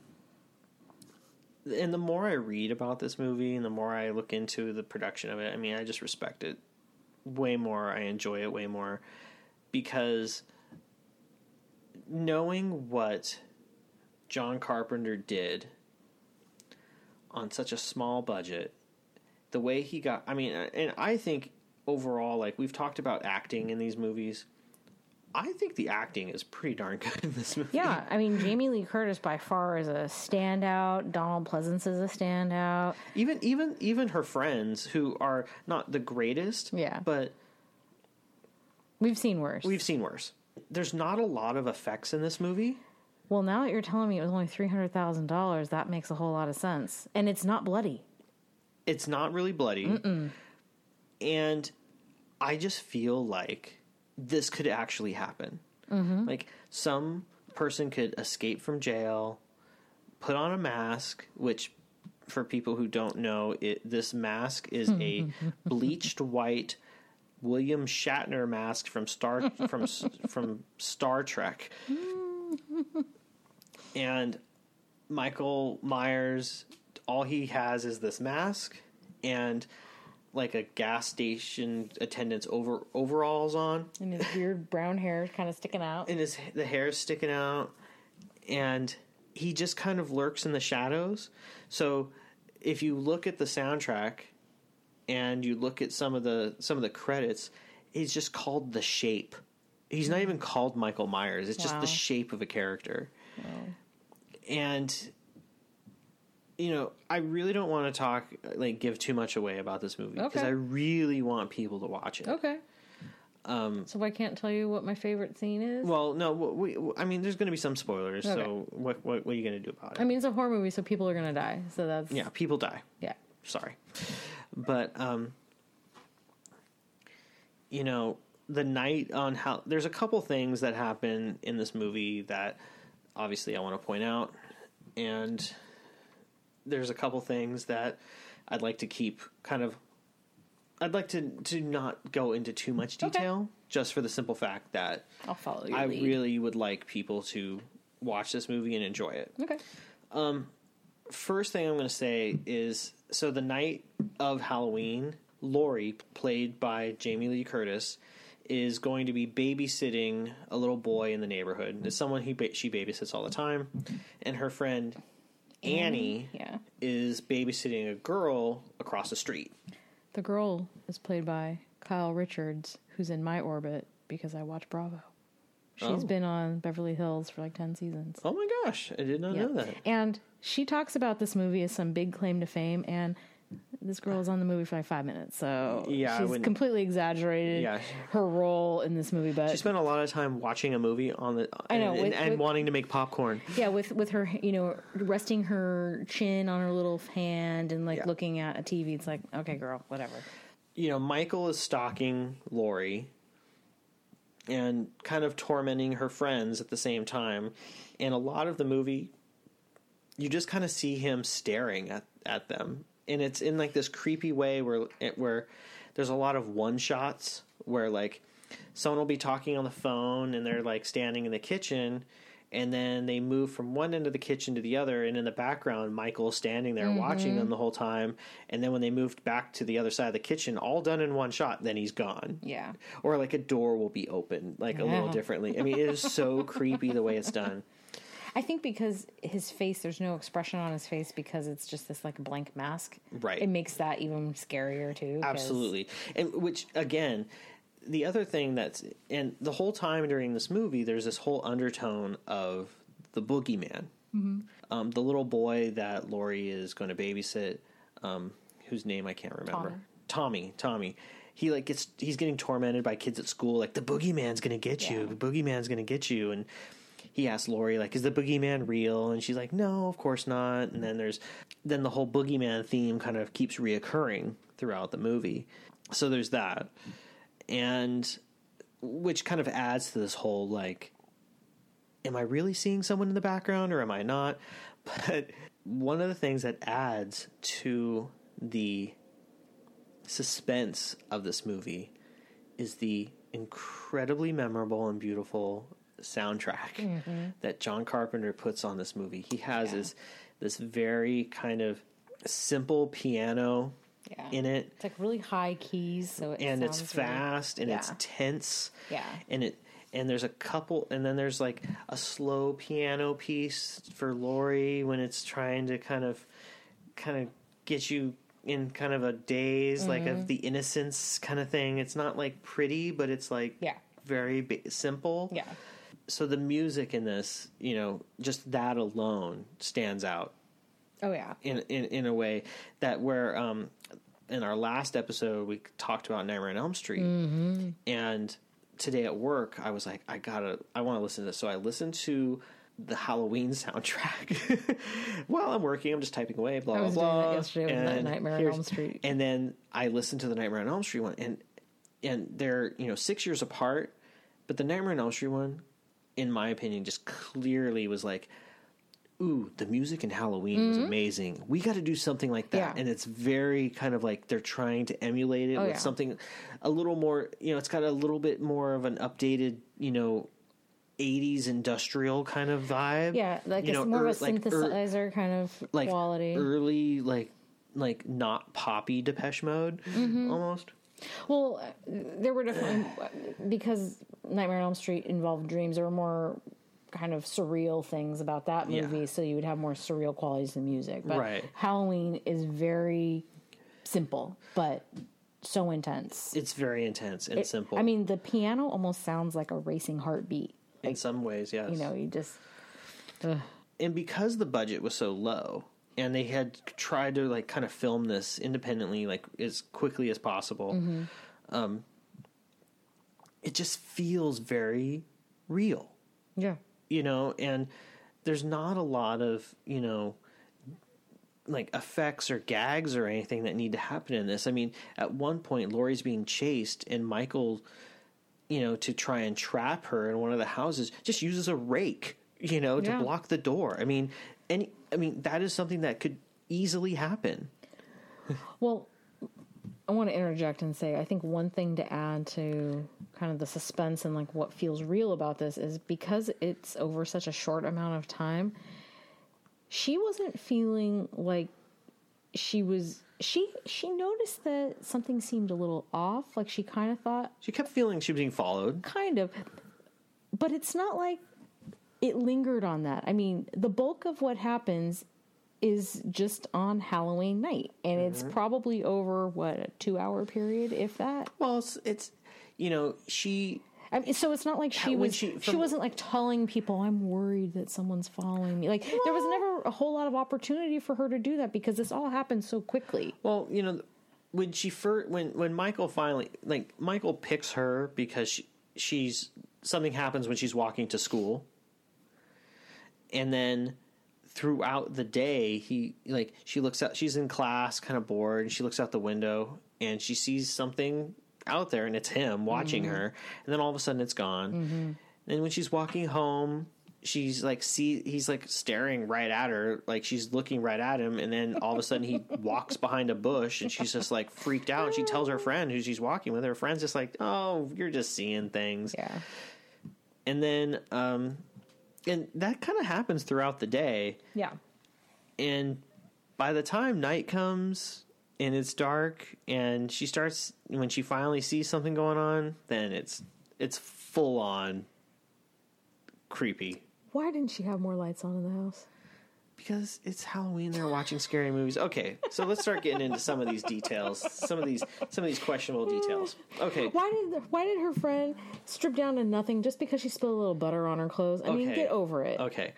the more I read about this movie and the more I look into the production of it, I mean, I just respect it way more. I enjoy it way more because knowing what John Carpenter did on such a small budget, the way he got, I mean, and I think overall, like we've talked about acting in these movies, I think the acting is pretty darn good in this movie. Yeah, I mean, Jamie Lee Curtis by far is a standout. Donald Pleasance is a standout. Even her friends, who are not the greatest, but we've seen worse. There's not a lot of effects in this movie. Well, now that you're telling me it was only $300,000, that makes a whole lot of sense. And it's not bloody. It's not really bloody. Mm-mm. And I just feel like this could actually happen. Mm-hmm. Like some person could escape from jail, put on a mask, which for people who don't know it, this mask is a bleached white William Shatner mask from from Star Trek. And Michael Myers, all he has is this mask and like a gas station attendant's overalls on, and his weird brown hair kind of sticking out, and the hair is sticking out, and he just kind of lurks in the shadows. So if you look at the soundtrack and you look at some of the credits, he's just called The Shape. He's not even called Michael Myers. It's just the shape of a character. And you know, I really don't want to talk, like, give too much away about this movie because I really want people to watch it. Okay. So I can't tell you what my favorite scene is? Well, no, I mean, there's going to be some spoilers, so what are you going to do about it? I mean, it's a horror movie, so people are going to die, so that's... Yeah, people die. Yeah. Sorry. But, you know, the night on how... There's a couple things that happen in this movie that, obviously, I want to point out, and there's a couple things that I'd like to keep kind of... I'd like to not go into too much detail, just for the simple fact that I'll follow your lead. Really would like people to watch this movie and enjoy it. Okay. First thing I'm going to say is, so the night of Halloween, Laurie, played by Jamie Lee Curtis, is going to be babysitting a little boy in the neighborhood. It's someone she babysits all the time, and her friend Annie is babysitting a girl across the street. The girl is played by Kyle Richards, who's in my orbit because I watch Bravo. She's been on Beverly Hills for like 10 seasons. Oh my gosh, I did not know that. And she talks about this movie as some big claim to fame, and this girl is on the movie for like 5 minutes, so she's completely exaggerated her role in this movie. But she spent a lot of time watching a movie on the and wanting to make popcorn. Yeah, with her, you know, resting her chin on her little hand and like looking at a TV. It's like, okay, girl, whatever. You know, Michael is stalking Laurie and kind of tormenting her friends at the same time, and a lot of the movie, you just kind of see him staring at them. And it's in like this creepy way where there's a lot of one shots where like someone will be talking on the phone and they're like standing in the kitchen, and then they move from one end of the kitchen to the other, and in the background Michael's standing there watching them the whole time, and then when they moved back to the other side of the kitchen, all done in one shot, then he's gone. Yeah. Or like a door will be opened like a little differently. I mean, it is so creepy the way it's done. I think because his face, there's no expression on his face because it's just this like blank mask. Right. It makes that even scarier too. Absolutely. And which, again, the other thing that's, and the whole time during this movie, there's this whole undertone of the boogeyman. Mm-hmm. The little boy that Laurie is going to babysit, whose name I can't remember. Tommy. He like he's getting tormented by kids at school. Like, the boogeyman's going to get you. The boogeyman's going to get you. And he asks Laurie, like, is the boogeyman real? And she's like, no, of course not. And then the whole boogeyman theme kind of keeps reoccurring throughout the movie. So there's that. And which kind of adds to this whole, like, am I really seeing someone in the background or am I not? But one of the things that adds to the suspense of this movie is the incredibly memorable and beautiful soundtrack that John Carpenter puts on this movie. He has this very kind of simple piano in it. It's like really high keys, so and it's fast really, and it's tense. Yeah. And there's a couple, and then there's like a slow piano piece for Laurie when it's trying to kind of get you in kind of a daze, like of the innocence kind of thing. It's not like pretty, but it's like very simple. Yeah. So the music in this, you know, just that alone stands out. Oh yeah. In a way that where in our last episode we talked about Nightmare on Elm Street, and today at work I was like, I want to listen to this, so I listened to the Halloween soundtrack while I'm working. I'm just typing away, blah blah blah. I was doing that yesterday with Nightmare on Elm Street, and then I listened to the Nightmare on Elm Street one, and they're, you know, 6 years apart, but the Nightmare on Elm Street one, in my opinion, just clearly was like, ooh, the music in Halloween was amazing. We got to do something like that. Yeah. And it's very kind of like they're trying to emulate it with something a little more, you know, it's got a little bit more of an updated, you know, 80s industrial kind of vibe. Yeah, like you know, more of a synthesizer kind of like quality. Early, like not poppy Depeche Mode almost. Well, there were definitely, because Nightmare on Elm Street involved dreams, there were more kind of surreal things about that movie, so you would have more surreal qualities in music. But Halloween is very simple, but so intense. It's very intense and simple. I mean, the piano almost sounds like a racing heartbeat. Like, in some ways, yes. You know, you just... And because the budget was so low, and they had tried to like kind of film this independently, like as quickly as possible. Mm-hmm. It just feels very real. Yeah. You know, and there's not a lot of, you know, like effects or gags or anything that need to happen in this. I mean, at one point, Laurie's being chased and Michael, you know, to try and trap her in one of the houses, just uses a rake, you know, to block the door. I mean, that is something that could easily happen. Well, I want to interject and say I think one thing to add to kind of the suspense and like what feels real about this is because it's over such a short amount of time, she wasn't feeling like she was. She noticed that something seemed a little off. Like she kind of thought she kept feeling she was being followed. Kind of, but it's not like it lingered on that. I mean, the bulk of what happens is just on Halloween night, and mm-hmm. it's probably over what a 2-hour period, if that. Well, it's you know she. I mean, so it's not like she wasn't like telling people, I'm worried that someone's following me. Like there was never a whole lot of opportunity for her to do that because this all happened so quickly. Well, you know, when Michael finally, like Michael picks her because she's something happens when she's walking to school, and then throughout the day, she looks out, she's in class kind of bored, and she looks out the window and she sees something out there and it's him watching mm-hmm. her, and then all of a sudden it's gone. Mm-hmm. And when she's walking home, she's like, he's like staring right at her, like she's looking right at him, and then all of a sudden he walks behind a bush and she's just like freaked out, and she tells her friend who she's walking with. Her friend's just like, oh, you're just seeing things. Yeah. And then and that kind of happens throughout the day. Yeah. And by the time night comes and it's dark and she starts, when she finally sees something going on, then it's full on creepy. Why didn't she have more lights on in the house? Because it's Halloween, they're watching scary movies. Okay, so let's start getting into some of these details, some of these questionable details. Okay, why did her friend strip down to nothing just because she spilled a little butter on her clothes? I mean, get over it. Okay.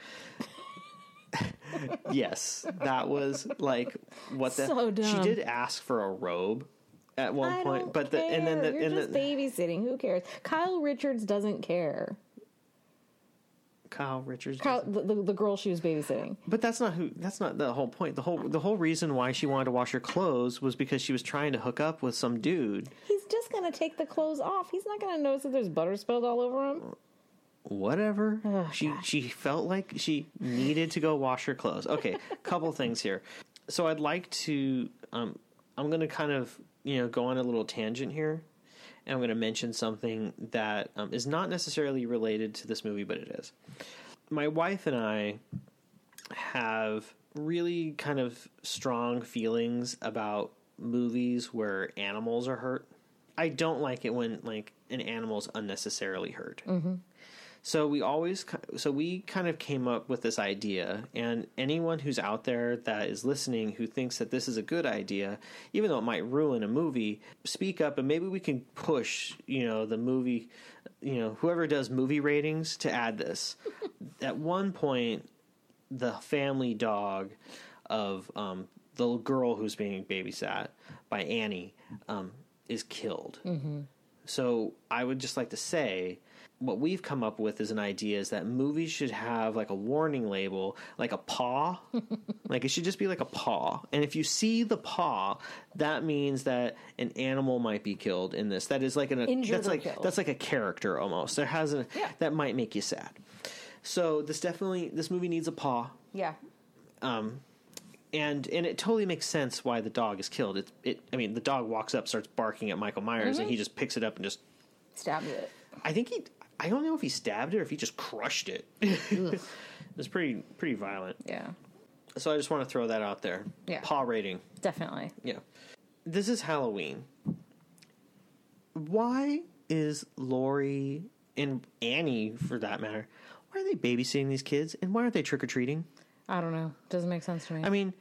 Yes, that was like what the so dumb. She did ask for a robe at one point, but care. You're just babysitting. Who cares? Kyle Richards doesn't care. Kyle Richards, the girl she was babysitting. But that's not the whole point. The whole reason why she wanted to wash her clothes was because she was trying to hook up with some dude. He's just gonna take the clothes off. He's not gonna notice that there's butter spilled all over him. Whatever. Oh, she felt like she needed to go wash her clothes. Okay, couple things here. So I'd like to I'm going to kind of, you know, go on a little tangent here, and I'm going to mention something that is not necessarily related to this movie, but it is. My wife and I have really kind of strong feelings about movies where animals are hurt. I don't like it when like an animal's unnecessarily hurt. Mm-hmm. So we kind of came up with this idea, and anyone who's out there that is listening who thinks that this is a good idea, even though it might ruin a movie, speak up, and maybe we can push, you know, the movie, you know, whoever does movie ratings to add this. At one point, the family dog of the girl who's being babysat by Annie is killed. Mm-hmm. So I would just like to say, what we've come up with as an idea is that movies should have like a warning label, like a paw. Like it should just be like a paw. And if you see the paw, that means that an animal might be killed in this. That is like that's like a character almost. That might make you sad. So this movie needs a paw. Yeah. And it totally makes sense why the dog is killed. The dog walks up, starts barking at Michael Myers, mm-hmm. and he just picks it up and just stabs it. I don't know if he stabbed it or if he just crushed it. It was pretty violent. Yeah. So I just want to throw that out there. Yeah. Paw rating. Definitely. Yeah. This is Halloween. Why is Laurie and Annie, for that matter, why are they babysitting these kids, and why aren't they trick-or-treating? I don't know. Doesn't make sense to me. I mean,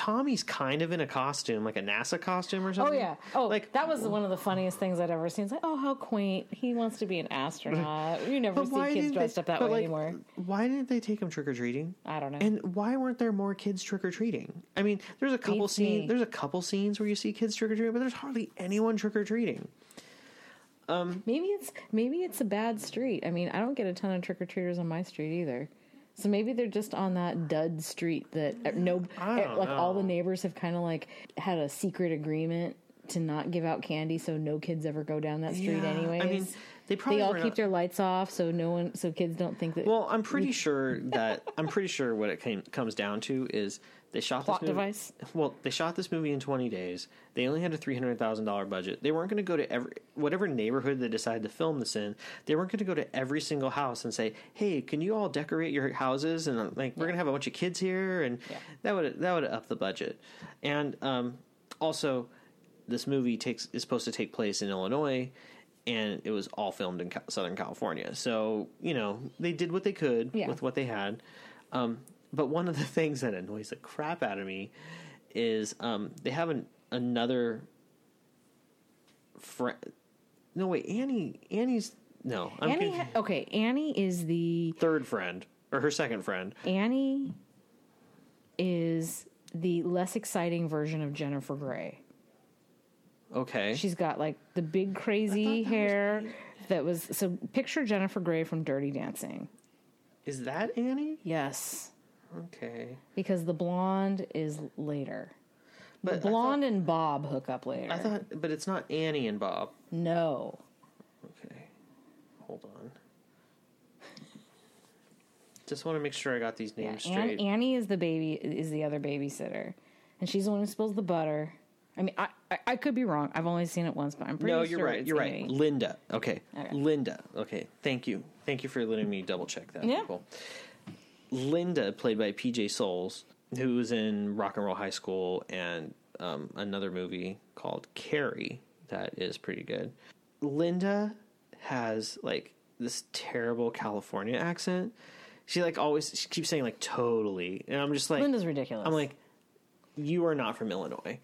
Tommy's kind of in a costume, like a NASA costume or something. Oh yeah. Oh, like that was one of the funniest things I'd ever seen. It's like, oh, how quaint. He wants to be an astronaut. You never see kids dressed up that way anymore. Why didn't they take him trick or treating? I don't know. And why weren't there more kids trick or treating? I mean, there's a couple scenes. There's a couple scenes where you see kids trick or treating, but there's hardly anyone trick or treating. Maybe it's a bad street. I mean, I don't get a ton of trick or treaters on my street either. So maybe they're just on that dud street that I don't know. All the neighbors have kind of like had a secret agreement to not give out candy, so no kids ever go down that street anyways. I mean, they all keep their lights off, so kids don't think that. Well, I'm pretty sure what it comes down to is they shot plot this movie, device. Well, they shot this movie in 20 days. They only had a $300,000 budget. They weren't going to go to whatever neighborhood they decided to film this in. They weren't going to go to every single house and say, "Hey, can you all decorate your houses?" And like, we're going to have a bunch of kids here, and that would up the budget. And also, this movie is supposed to take place in Illinois, and it was all filmed in Southern California. So, you know, they did what they could with what they had. But one of the things that annoys the crap out of me is they have another friend. No, wait, Annie's... No. Annie is the... third friend, or her second friend. Annie is the less exciting version of Jennifer Grey. Okay. She's got like the big crazy hair so picture Jennifer Grey from Dirty Dancing. Is that Annie? Yes. Okay. Because the blonde is later. But the blonde and Bob hook up later. But it's not Annie and Bob. No. Okay. Hold on. Just want to make sure I got these names straight. Annie is the other babysitter. And she's the one who spills the butter. I mean, I could be wrong. I've only seen it once, but I'm pretty sure. No, you're right. You're right. Linda. Okay. Linda. Okay. Thank you. Thank you for letting me double check that. Yeah. People. Linda, played by P.J. Souls, who was in Rock and Roll High School and another movie called Carrie that is pretty good. Linda has like this terrible California accent. She like she keeps saying like totally, and I'm just like, Linda's ridiculous. I'm like, you are not from Illinois.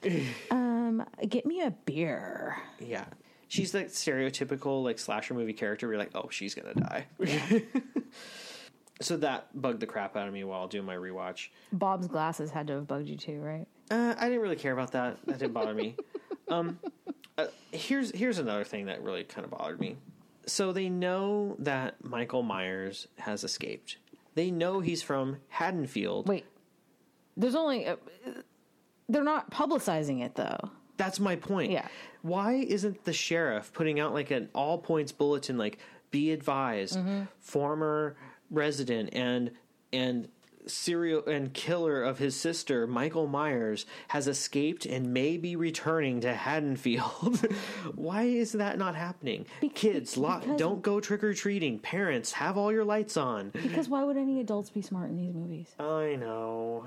Get me a beer. Yeah. She's the stereotypical like slasher movie character where you're like, oh, she's gonna die. Yeah. So that bugged the crap out of me while doing my rewatch. Bob's glasses had to have bugged you too, right? I didn't really care about that. That didn't bother me. Here's another thing that really kind of bothered me. So they know that Michael Myers has escaped. They know he's from Haddonfield. Wait. There's only... they're not publicizing it, though. That's my point. Yeah. Why isn't the sheriff putting out, like, an all-points bulletin, like, be advised, former resident and serial and killer of his sister, Michael Myers, has escaped and may be returning to Haddonfield? Why is that not happening? Kids, don't go trick-or-treating. Parents, have all your lights on. Because why would any adults be smart in these movies? I know.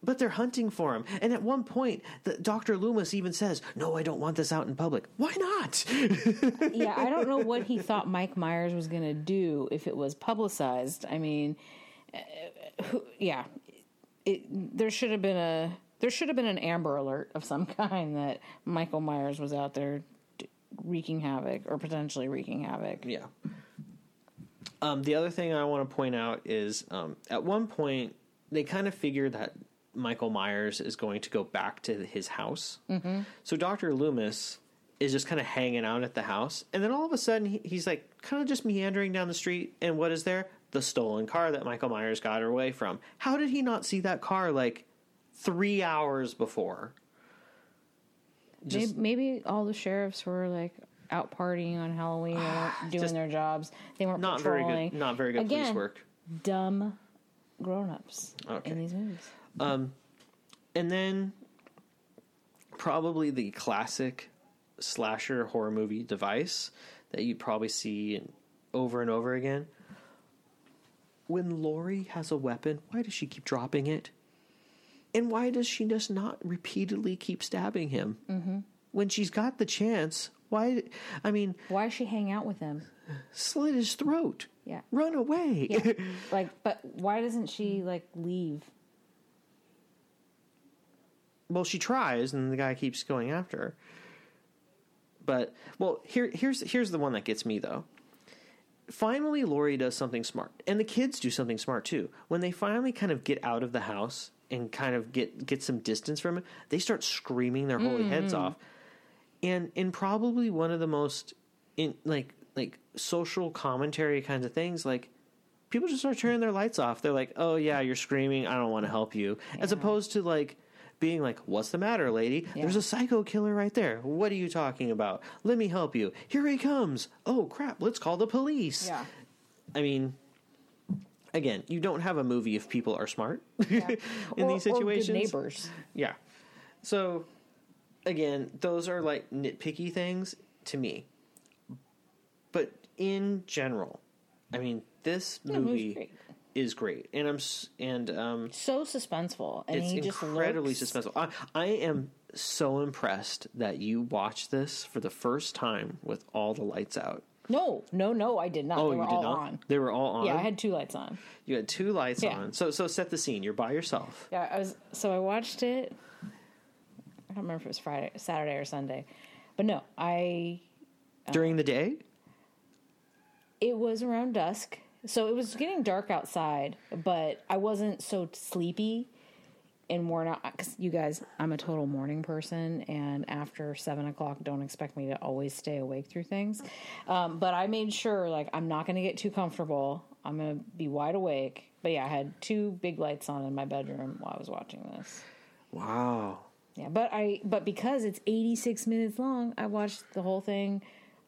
But they're hunting for him. And at one point, Dr. Loomis even says, no, I don't want this out in public. Why not? Yeah, I don't know what he thought Mike Myers was going to do if it was publicized. I mean, there should have been an Amber Alert of some kind that Michael Myers was out there wreaking havoc or potentially wreaking havoc. Yeah. The other thing I want to point out is at one point they kind of figure that Michael Myers is going to go back to his house. Mm-hmm. So Dr. Loomis is just kind of hanging out at the house. And then all of a sudden he's like kind of just meandering down the street. And what is there? The stolen car that Michael Myers got away from. How did he not see that car like 3 hours before? Maybe all the sheriffs were like out partying on Halloween or doing their jobs. They weren't patrolling. Not very good Again, police work. Dumb grown-ups in these movies. And then probably the classic slasher horror movie device that you probably see over and over again. When Laurie has a weapon, why does she keep dropping it? And why does she just not repeatedly keep stabbing him? Mm-hmm. When she's got the chance, why does she hang out with him? Slit his throat. Yeah. Run away. Yeah. But why doesn't she leave? Well, she tries, and the guy keeps going after her. But, well, here's the one that gets me, though. Finally, Laurie does something smart, and the kids do something smart, too. When they finally kind of get out of the house and kind of get some distance from it, they start screaming their holy heads off. And in probably one of the most, like social commentary kinds of things, like, people just start turning their lights off. They're like, oh, yeah, you're screaming. I don't want to help you. Yeah. As opposed to, like, being like, what's the matter, lady? Yeah. There's a psycho killer right there. What are you talking about? Let me help you. Here he comes. Oh, crap. Let's call the police. Yeah. I mean, again, you don't have a movie if people are smart in these situations. Or good neighbors. Yeah. So, again, those are, like, nitpicky things to me. But in general, I mean, this movie is great, and so suspenseful, and it's incredibly suspenseful. I am so impressed that you watched this for the first time with all the lights out. No, I did not. Oh, they were all on. They were all on. Yeah, I had two lights on. You had two lights on. So set the scene. You're by yourself. Yeah, I was. So I watched it. I don't remember if it was Friday, Saturday, or Sunday, but no, I during the day. It was around dusk, so it was getting dark outside, but I wasn't so sleepy and worn out. Because, you guys, I'm a total morning person, and after 7 o'clock, don't expect me to always stay awake through things. But I made sure, like, I'm not going to get too comfortable. I'm going to be wide awake. But, yeah, I had two big lights on in my bedroom while I was watching this. Wow. Yeah, but because it's 86 minutes long, I watched the whole thing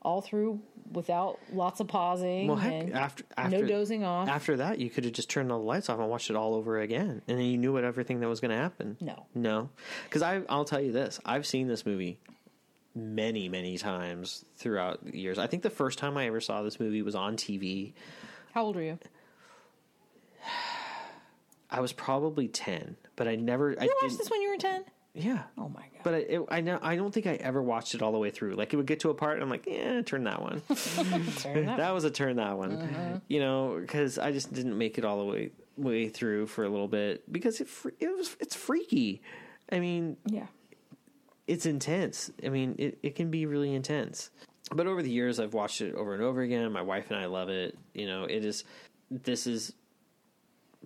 all through without lots of pausing. Well, heck, and after no dozing off. After that, you could have just turned all the lights off and watched it all over again, and then you knew everything that was going to happen. No, because I'll tell you this: I've seen this movie many, many times throughout the years. I think the first time I ever saw this movie was on TV. How old were you? I was probably 10, but I never. You watched this when you were 10? Yeah. Oh my god. But I don't think I ever watched it all the way through. Like, it would get to a part, and I'm like, yeah, turn that one. That was a turn that one. Uh-huh. You know, because I just didn't make it all the way through for a little bit because it's freaky. I mean, yeah, it's intense. I mean, it can be really intense. But over the years, I've watched it over and over again. My wife and I love it. You know, this is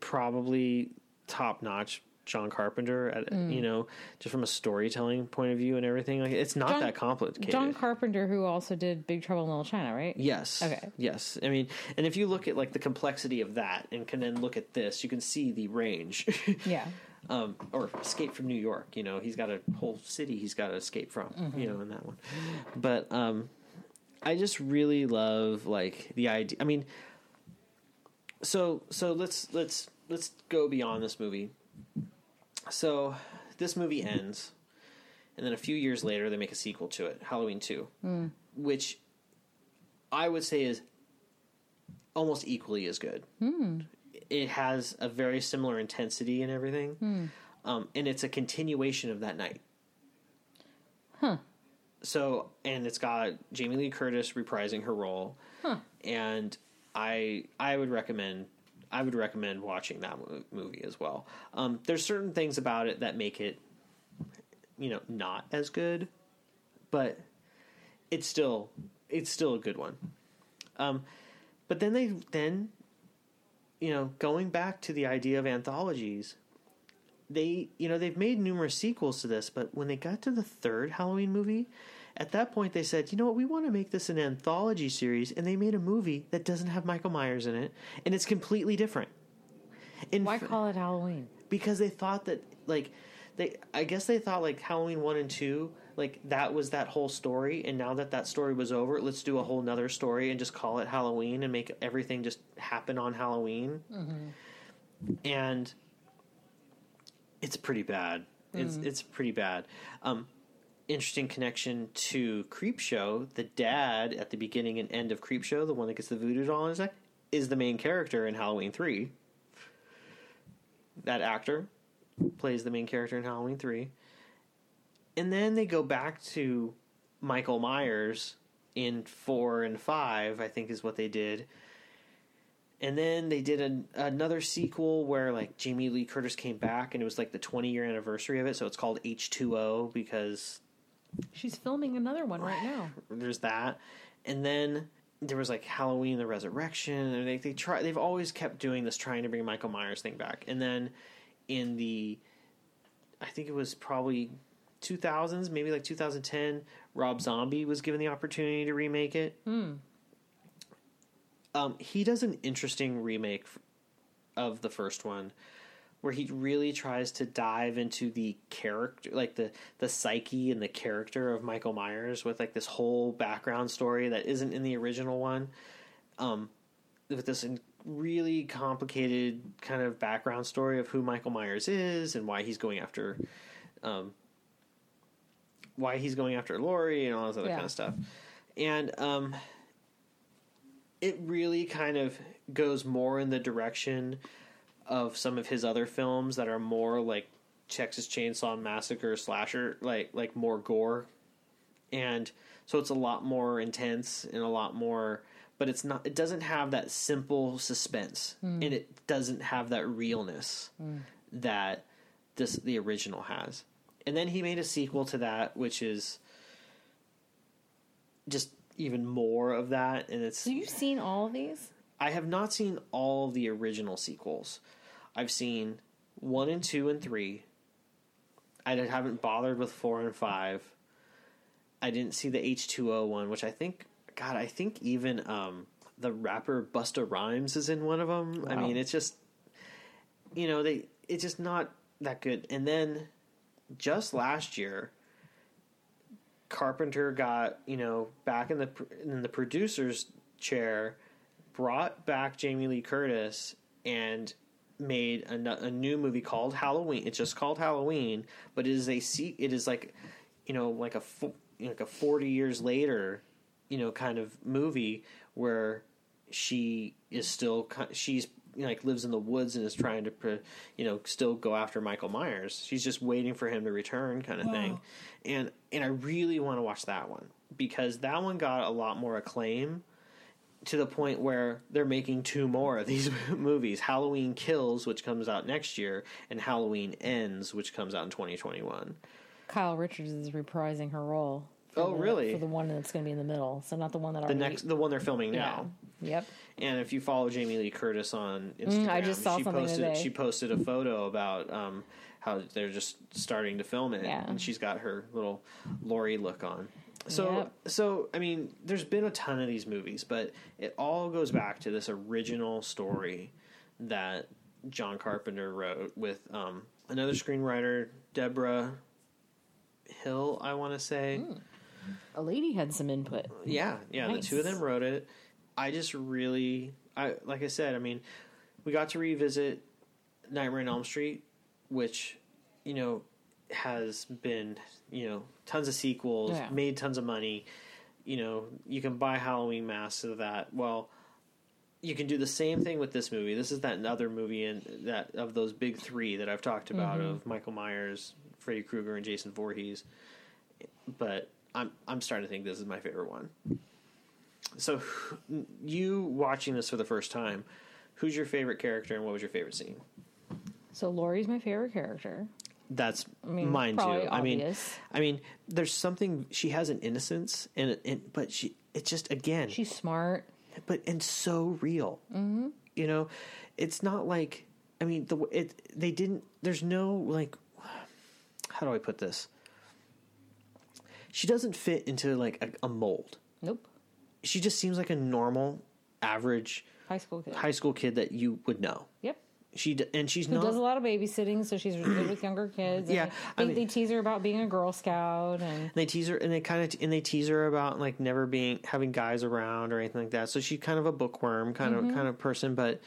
probably top notch. John Carpenter, you know, just from a storytelling point of view and everything, like, it's not that complicated. John Carpenter, who also did Big Trouble in Little China, right? Yes. Okay. Yes. I mean, and if you look at, like, the complexity of that and can then look at this, you can see the range. Yeah. Or Escape from New York, you know, he's got a whole city he's got to escape from, you know, in that one. But I just really love, like, the idea. I mean, so let's go beyond this movie. So this movie ends, and then a few years later, they make a sequel to it, Halloween 2, which I would say is almost equally as good. Mm. It has a very similar intensity and everything, and it's a continuation of that night. Huh. So, and it's got Jamie Lee Curtis reprising her role, and I would recommend watching that movie as well. There's certain things about it that make it, you know, not as good, but it's still a good one. But then you know, going back to the idea of anthologies, they've made numerous sequels to this, but when they got to the third Halloween movie, at that point they said, you know what, we want to make this an anthology series, and they made a movie that doesn't have Michael Myers in it, and it's completely different. Why call it Halloween? Because they thought that, like, I guess they thought Halloween 1 and 2, like, that was that whole story, and now that that story was over, let's do a whole nother story and just call it Halloween and make everything just happen on Halloween. Mm-hmm. And it's pretty bad. It's pretty bad. Interesting connection to Creepshow. The dad at the beginning and end of Creepshow, the one that gets the voodoo doll in his neck, is the main character in Halloween 3. That actor plays the main character in Halloween 3. And then they go back to Michael Myers in 4 and 5, I think is what they did. And then they did another sequel where, like, Jamie Lee Curtis came back, and it was, like, the 20-year anniversary of it, so it's called H2O because... she's filming another one right now. There's that. And then there was, like, Halloween, the Resurrection, and they've always kept doing this, trying to bring Michael Myers thing back. And then in the... I think it was probably 2000s, maybe, like, 2010, Rob Zombie was given the opportunity to remake it. Hmm. He does an interesting remake of the first one where he really tries to dive into the character, like the psyche and the character of Michael Myers with, like, this whole background story that isn't in the original one, with this really complicated kind of background story of who Michael Myers is and why he's going after Laurie and all this other kind of stuff. And it really kind of goes more in the direction of some of his other films that are more like Texas Chainsaw Massacre slasher, like more gore. And so it's a lot more intense and a lot more, but it doesn't have that simple suspense and it doesn't have that realness that the original has. And then he made a sequel to that, which is just even more of that. And it's... So you've seen all of these? I have not seen all of the original sequels. I've seen 1 and 2 and 3. I haven't bothered with 4 and 5. I didn't see the H2O one, which I think... God, I think even the rapper Busta Rhymes is in one of them. Wow. I mean, it's just... You know, it's just not that good. And then just last year... Carpenter got, back in the producer's chair, brought back Jamie Lee Curtis and made a new movie called Halloween. It's just called Halloween, but it is like, like a 40 years later, kind of movie where she is still, she's like lives in the woods and is trying to, still go after Michael Myers. She's just waiting for him to return, kind of thing. And I really want to watch that one because that one got a lot more acclaim to the point where they're making 2 more of these movies, Halloween Kills, which comes out next year, and Halloween Ends, which comes out in 2021. Kyle Richards is reprising her role. Really? For the one that's going to be in the middle, so not the one that the one they're filming now. Yep. And if you follow Jamie Lee Curtis on Instagram, I just saw something today. She posted a photo about how they're just starting to film it, and she's got her little Laurie look on. So I mean, there's been a ton of these movies, but it all goes back to this original story that John Carpenter wrote with another screenwriter, Deborah Hill, I want to say. A lady had some input. Yeah, nice. The 2 of them wrote it. I just really, like I said, I mean, we got to revisit Nightmare on Elm Street, which, has been, tons of sequels, made tons of money. You can buy Halloween masks of that. Well, you can do the same thing with this movie. This is that other movie of those big 3 that I've talked about of Michael Myers, Freddy Krueger, and Jason Voorhees. But I'm starting to think this is my favorite one. So you watching this for the first time, who's your favorite character and what was your favorite scene? So Laurie's my favorite character. That's mine too. Obvious. I mean, there's something, she has an innocence and but it's just, again, she's smart, and so real. Mm-hmm. It's not like, there's no, like, how do I put this? She doesn't fit into, like, a mold. Nope. She just seems like a normal, average high school kid that you would know. Yep. She does a lot of babysitting, so she's good with younger kids. Yeah, they tease her about being a Girl Scout, and they tease her, and they tease her about, like, never having guys around or anything like that. So she's kind of a bookworm kind of person, but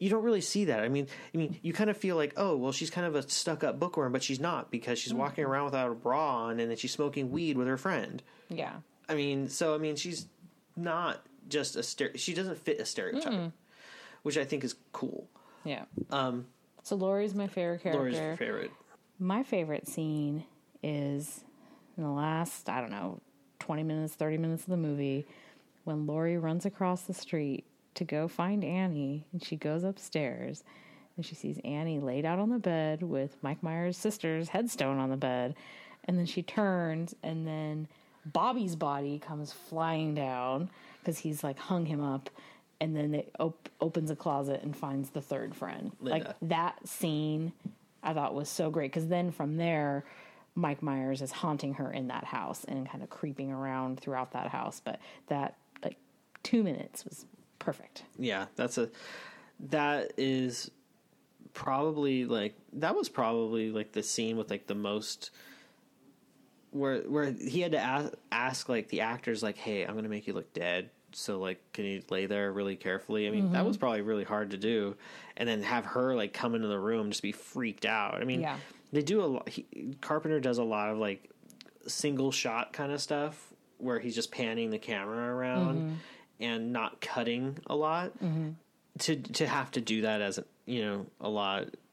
you don't really see that. I mean, you kind of feel like, oh, well, she's kind of a stuck-up bookworm, but she's not, because she's walking around without a bra on, and then she's smoking weed with her friend. Yeah. She's not just she doesn't fit a stereotype, which I think is cool. Yeah. So Laurie's my favorite character. Laurie's my favorite. My favorite scene is in the last, 20 minutes, 30 minutes of the movie, when Laurie runs across the street to go find Annie, and she goes upstairs and she sees Annie laid out on the bed with Mike Myers' sister's headstone on the bed. And then she turns, and then Bobby's body comes flying down because he's like hung him up. And then it opens a closet and finds the third friend. Linda. Like that scene I thought was so great, because then from there Mike Myers is haunting her in that house and kind of creeping around throughout that house. But that, like, 2 minutes was perfect. Yeah, that is probably like, that was probably like the scene with like the most, where he had to ask like the actors, like, hey, I'm going to make you look dead. So like, can you lay there really carefully? I mean, mm-hmm. that was probably really hard to do. And then have her like come into the room, just be freaked out. I mean, yeah. They do a lot. Carpenter does a lot of like single shot kind of stuff where he's just panning the camera around mm-hmm. and not cutting a lot. Mm-hmm. To have to do that as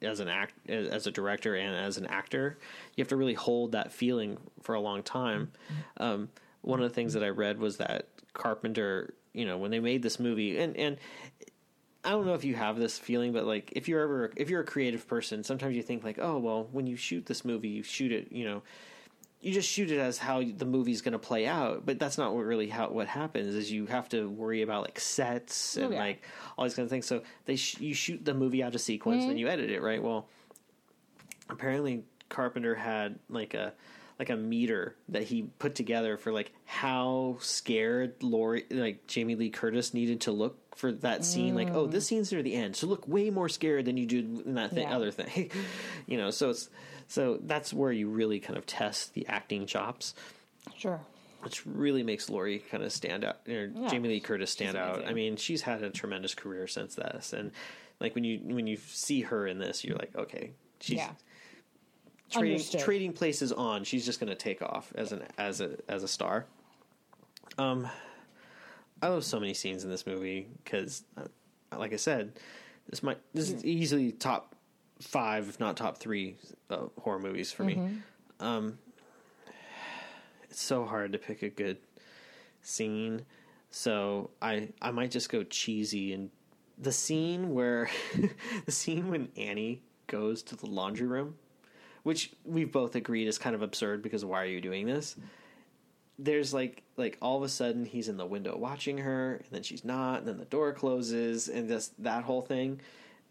as a director and as an actor, you have to really hold that feeling for a long time. Mm-hmm. One of the things that I read was that Carpenter, when they made this movie, and I don't know if you have this feeling, but like if you're a creative person, sometimes you think like, oh, well, when you shoot this movie, you shoot it, you just shoot it as how the movie's going to play out. But that's not what happens is you have to worry about like sets and like all these kind of things. So you shoot the movie out of sequence mm-hmm. and you edit it. Right. Well, apparently Carpenter had like a meter that he put together for like how scared Jamie Lee Curtis needed to look for that scene. Like, oh, this scene's near the end, so look way more scared than you do in that other thing. So that's where you really kind of test the acting chops. Sure. Which really makes Laurie kind of stand out, Jamie Lee Curtis stand out. I mean, she's had a tremendous career since this, and like when you see her in this, you're like, okay, she's trading places on. She's just going to take off as a star. I love so many scenes in this movie because, like I said, this is easily top 5, if not top 3 horror movies for mm-hmm. me. It's so hard to pick a good scene, so I might just go cheesy, and the scene where the scene when Annie goes to the laundry room, which we've both agreed is kind of absurd because why are you doing this? There's like all of a sudden he's in the window watching her, and then she's not, and then the door closes, and just that whole thing.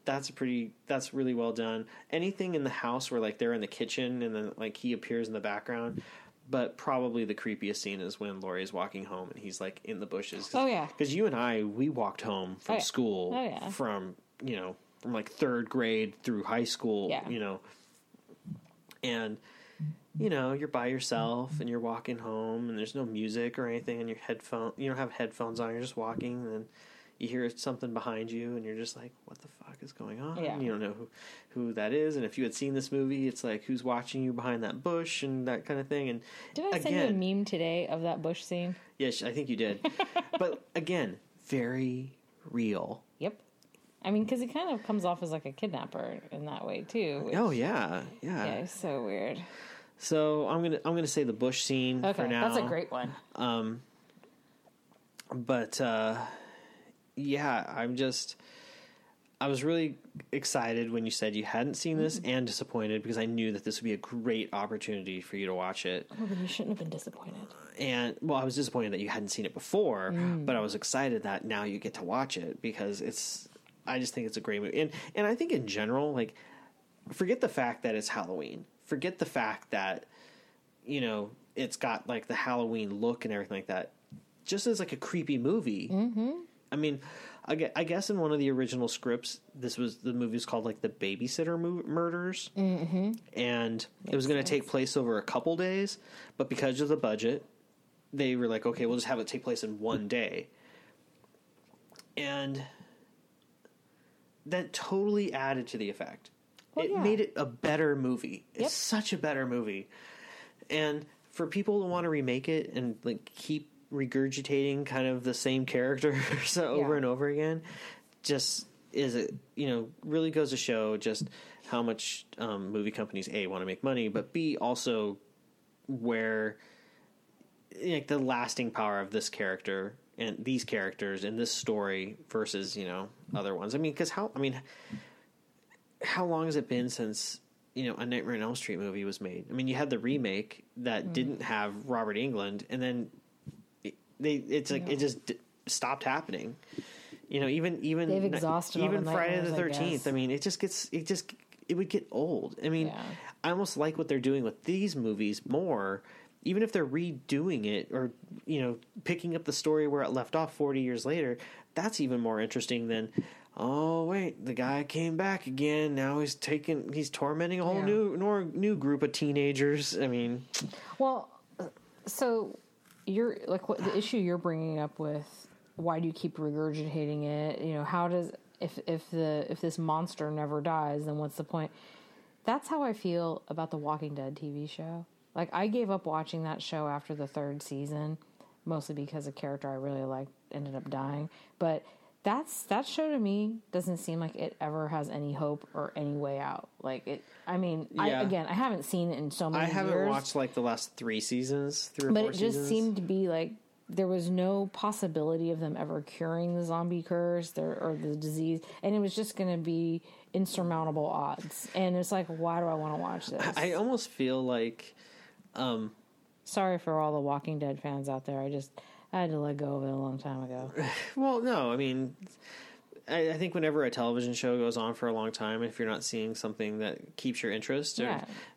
That's really well done. Anything in the house where like they're in the kitchen and then like he appears in the background. But probably the creepiest scene is when Laurie's walking home and he's like in the bushes. Oh yeah. Because you and I, we walked home from school from, from like 3rd grade through high school, And, you're by yourself and you're walking home and there's no music or anything in your headphone. You don't have headphones on. You're just walking, and then you hear something behind you and you're just like, what the fuck is going on? Yeah. You don't know who that is. And if you had seen this movie, it's like, who's watching you behind that bush and that kind of thing. And did I send you a meme today of that bush scene? Yes, I think you did. But again, very real. Yep. I mean, because he kind of comes off as like a kidnapper in that way too. Which, yeah, it's so weird. So I'm gonna say the bush scene for now. That's a great one. I was really excited when you said you hadn't seen this, mm-hmm. and disappointed because I knew that this would be a great opportunity for you to watch it. Oh, but you shouldn't have been disappointed. And well, I was disappointed that you hadn't seen it before, but I was excited that now you get to watch it because it's. I just think it's a great movie. And I think in general, like, forget the fact that it's Halloween. Forget the fact that, it's got, like, the Halloween look and everything like that. Just as, like, a creepy movie. Mm-hmm. I mean, I guess in one of the original scripts, the movie was called, like, The Babysitter Murders. Mm-hmm. And it was going to take place over a couple days. But because of the budget, they were like, okay, we'll just have it take place in one day. And that totally added to the effect. Well, it made it a better movie. It's such a better movie. And for people to want to remake it and like keep regurgitating kind of the same character over and over again, just is it, really goes to show just how much movie companies A, want to make money, but B, also where like the lasting power of this character and these characters in this story versus, you know, other ones. I mean, because how long has it been since, you know, a Nightmare on Elm Street movie was made? I mean, you had the remake that didn't have Robert Englund, and then it just stopped happening. You know, even they've exhausted even Friday the 13th. I mean, it would get old. I mean, I almost like what they're doing with these movies more, even if they're redoing it or, you know, picking up the story where it left off 40 years later. That's even more interesting than, oh wait, the guy came back again. Now he's tormenting a whole new group of teenagers. I mean, well, so you're like what the issue you're bringing up with why do you keep regurgitating it? You know, how does if this monster never dies, then what's the point? That's how I feel about The Walking Dead TV show. Like, I gave up watching that show after the third season, mostly because a character I really liked ended up dying. But that show to me doesn't seem like it ever has any hope or any way out. Like, it, I mean, I haven't seen it in so many years. I haven't watched, like, the last three or four seasons. But it just seemed to be like there was no possibility of them ever curing the zombie curse or the disease. And it was just going to be insurmountable odds. And it's like, why do I want to watch this? I almost feel like... sorry for all the Walking Dead fans out there. I had to let go of it a long time ago. Well, no, I mean, I think whenever a television show goes on for a long time, if you're not seeing something that keeps your interest,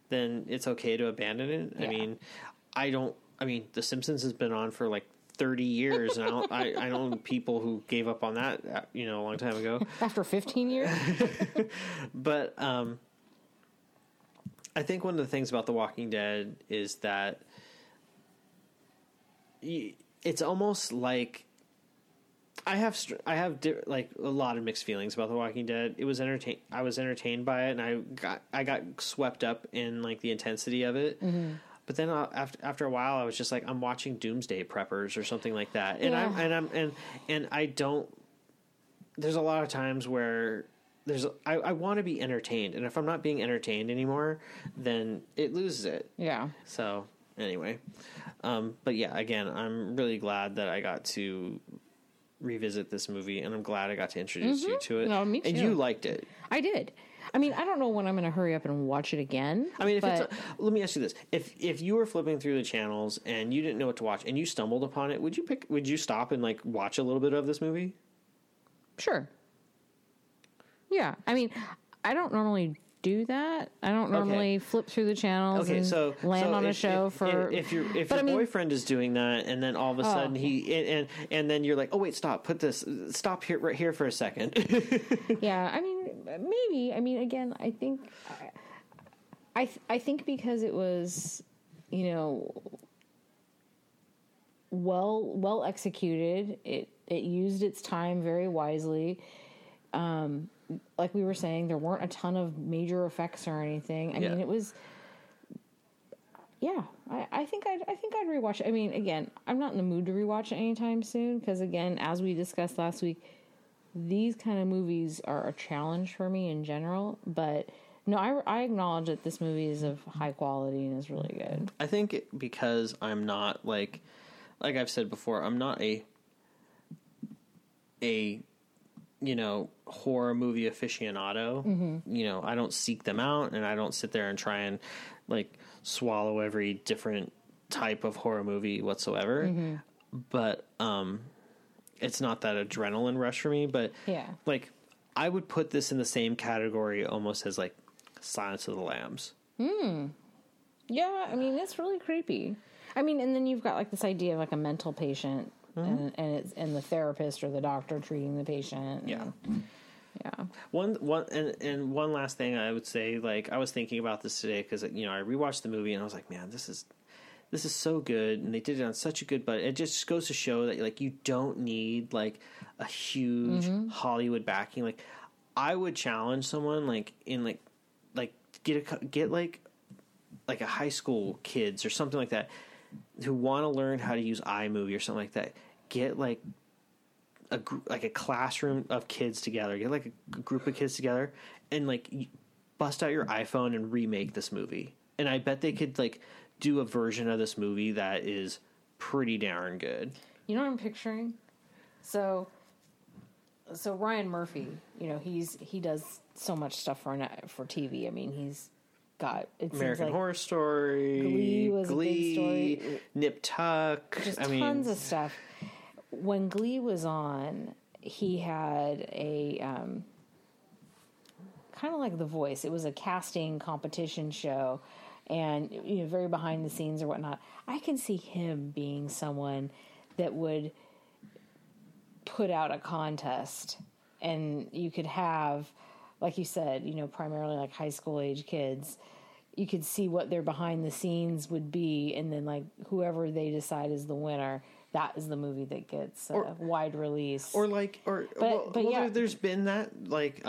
then it's okay to abandon it. Yeah. I mean, The Simpsons has been on for like 30 years, and I know people who gave up on that, you know, a long time ago. After 15 years? But, I think one of the things about The Walking Dead is that it's almost like I have a lot of mixed feelings about The Walking Dead. It was I was entertained by it, and I got swept up in like the intensity of it. Mm-hmm. But then after a while, I was just like, I'm watching Doomsday Preppers or something like that, and I don't. There's a lot of times where. I want to be entertained, and if I'm not being entertained anymore, then it loses it. Yeah. So anyway, but yeah, again, I'm really glad that I got to revisit this movie, and I'm glad I got to introduce you to it. No, me too. And you liked it. I did. I mean, I don't know when I'm going to hurry up and watch it again. I mean, let me ask you this: if you were flipping through the channels and you didn't know what to watch and you stumbled upon it, would you stop and like watch a little bit of this movie? Sure. Yeah, I mean, I don't normally do that. I don't normally flip through the channels and land on a show for... If your boyfriend is doing that, and then all of a sudden he... And then you're like, oh, wait, stop. Stop here, right here for a second. Yeah, I mean, maybe. I mean, again, I think... I think because it was, you know, well executed, it used its time very wisely. Like we were saying, there weren't a ton of major effects or anything. I mean, it was, yeah. I think I'd rewatch it. I mean, again, I'm not in the mood to rewatch it anytime soon because, again, as we discussed last week, these kind of movies are a challenge for me in general. But no, I acknowledge that this movie is of high quality and is really good. I think because I'm not like I've said before, I'm not a you know, horror movie aficionado. Mm-hmm. You know, I don't seek them out, and I don't sit there and try and like swallow every different type of horror movie whatsoever. Mm-hmm. But it's not that adrenaline rush for me. But yeah, like I would put this in the same category almost as like Silence of the Lambs. Hmm. Yeah, I mean, it's really creepy. I mean, and then you've got like this idea of like a mental patient. And the therapist or the doctor treating the patient. And, yeah. One last thing I would say, like I was thinking about this today because, you know, I rewatched the movie and I was like, man, this is so good, and they did it on such a good budget. It just goes to show that like you don't need like a huge Hollywood backing. Like I would challenge someone like in like get like a high school kids or something like that who want to learn how to use iMovie or something like that. Get like a classroom of kids together. Get like a group of kids together and like bust out your iPhone and remake this movie. And I bet they could like do a version of this movie that is pretty darn good. You know what I'm picturing? So Ryan Murphy, you know, he does so much stuff for TV. I mean, he's got American Horror Story, Glee was a big story, Nip Tuck, just tons of stuff. When Glee was on, he had a kind of like The Voice. It was a casting competition show, and you know, very behind the scenes or whatnot. I can see him being someone that would put out a contest, and you could have, like you said, you know, primarily like high school age kids. You could see what their behind the scenes would be, and then like whoever they decide is the winner, that is the movie that gets a wide release. There's been that, like,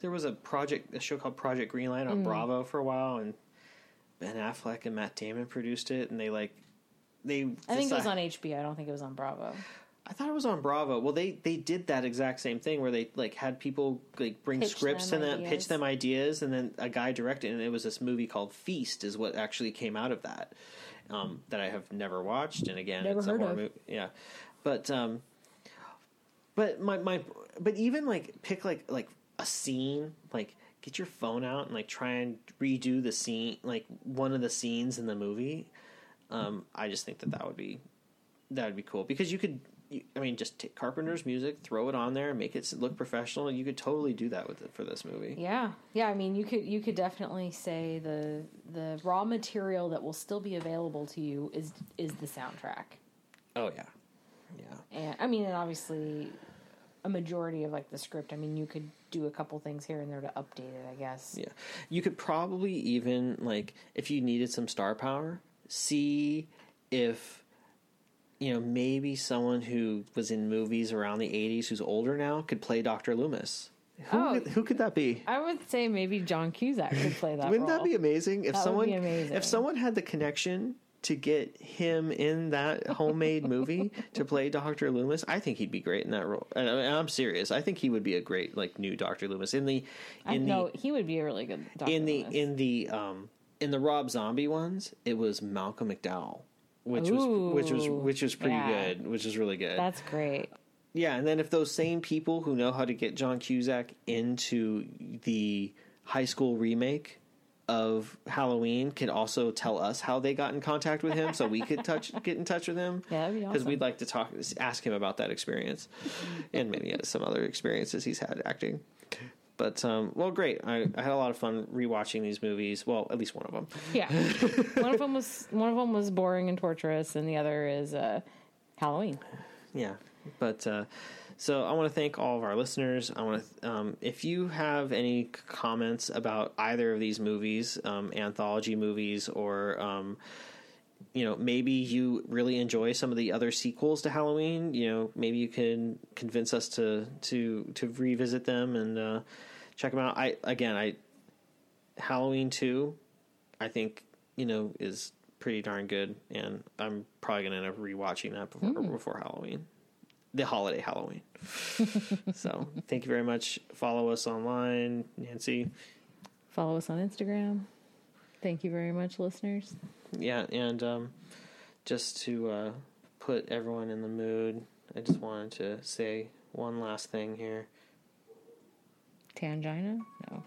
there was a show called Project Greenlight on Bravo for a while, and Ben Affleck and Matt Damon produced it, and I think it was on HBO. I don't think it was on Bravo. I thought it was on Bravo. Well, they did that exact same thing where they like had people like bring scripts and then pitch them ideas, and then a guy directed, and it was this movie called Feast is what actually came out of that, that I have never watched. And again, never it's heard a horror of. Movie. Yeah, but but even like pick like a scene, like get your phone out and like try and redo the scene, like one of the scenes in the movie. I just think that would be cool, because you could. I mean, just take Carpenter's music, throw it on there, make it look professional. You could totally do that with it for this movie. Yeah, yeah. I mean, you could definitely say the raw material that will still be available to you is the soundtrack. Oh yeah, yeah. And I mean, and obviously, a majority of like the script. I mean, you could do a couple things here and there to update it, I guess. Yeah, you could probably even like, if you needed some star power, see if. You know, maybe someone who was in movies around the 80s who's older now could play Dr. Loomis. Who could that be? I would say maybe John Cusack could play that Wouldn't role. That be amazing? If someone had the connection to get him in that homemade movie to play Dr. Loomis, I think he'd be great in that role. And I'm serious. I think he would be a great like new Dr. Loomis he would be a really good Dr. Loomis. In the Rob Zombie ones, it was Malcolm McDowell. Which was pretty good, which is really good. That's great. Yeah, and then if those same people who know how to get John Cusack into the high school remake of Halloween could also tell us how they got in contact with him, so we could get in touch with him. Yeah, that'd be awesome. Because we'd like to ask him about that experience, and maybe some other experiences he's had acting. But, great. I had a lot of fun rewatching these movies. Well, at least one of them. Yeah. One of them was boring and torturous, and the other is Halloween. Yeah. But so I want to thank all of our listeners. I want to if you have any comments about either of these movies, anthology movies, or you know, maybe you really enjoy some of the other sequels to Halloween. You know, maybe you can convince us to revisit them and check them out. I Halloween 2, I think, you know, is pretty darn good, and I'm probably gonna end up rewatching that before Halloween, the holiday Halloween. So thank you very much. Follow us online, Nancy. Follow us on Instagram. Thank you very much, listeners. Yeah, and just to put everyone in the mood, I just wanted to say one last thing here. Tangina? No.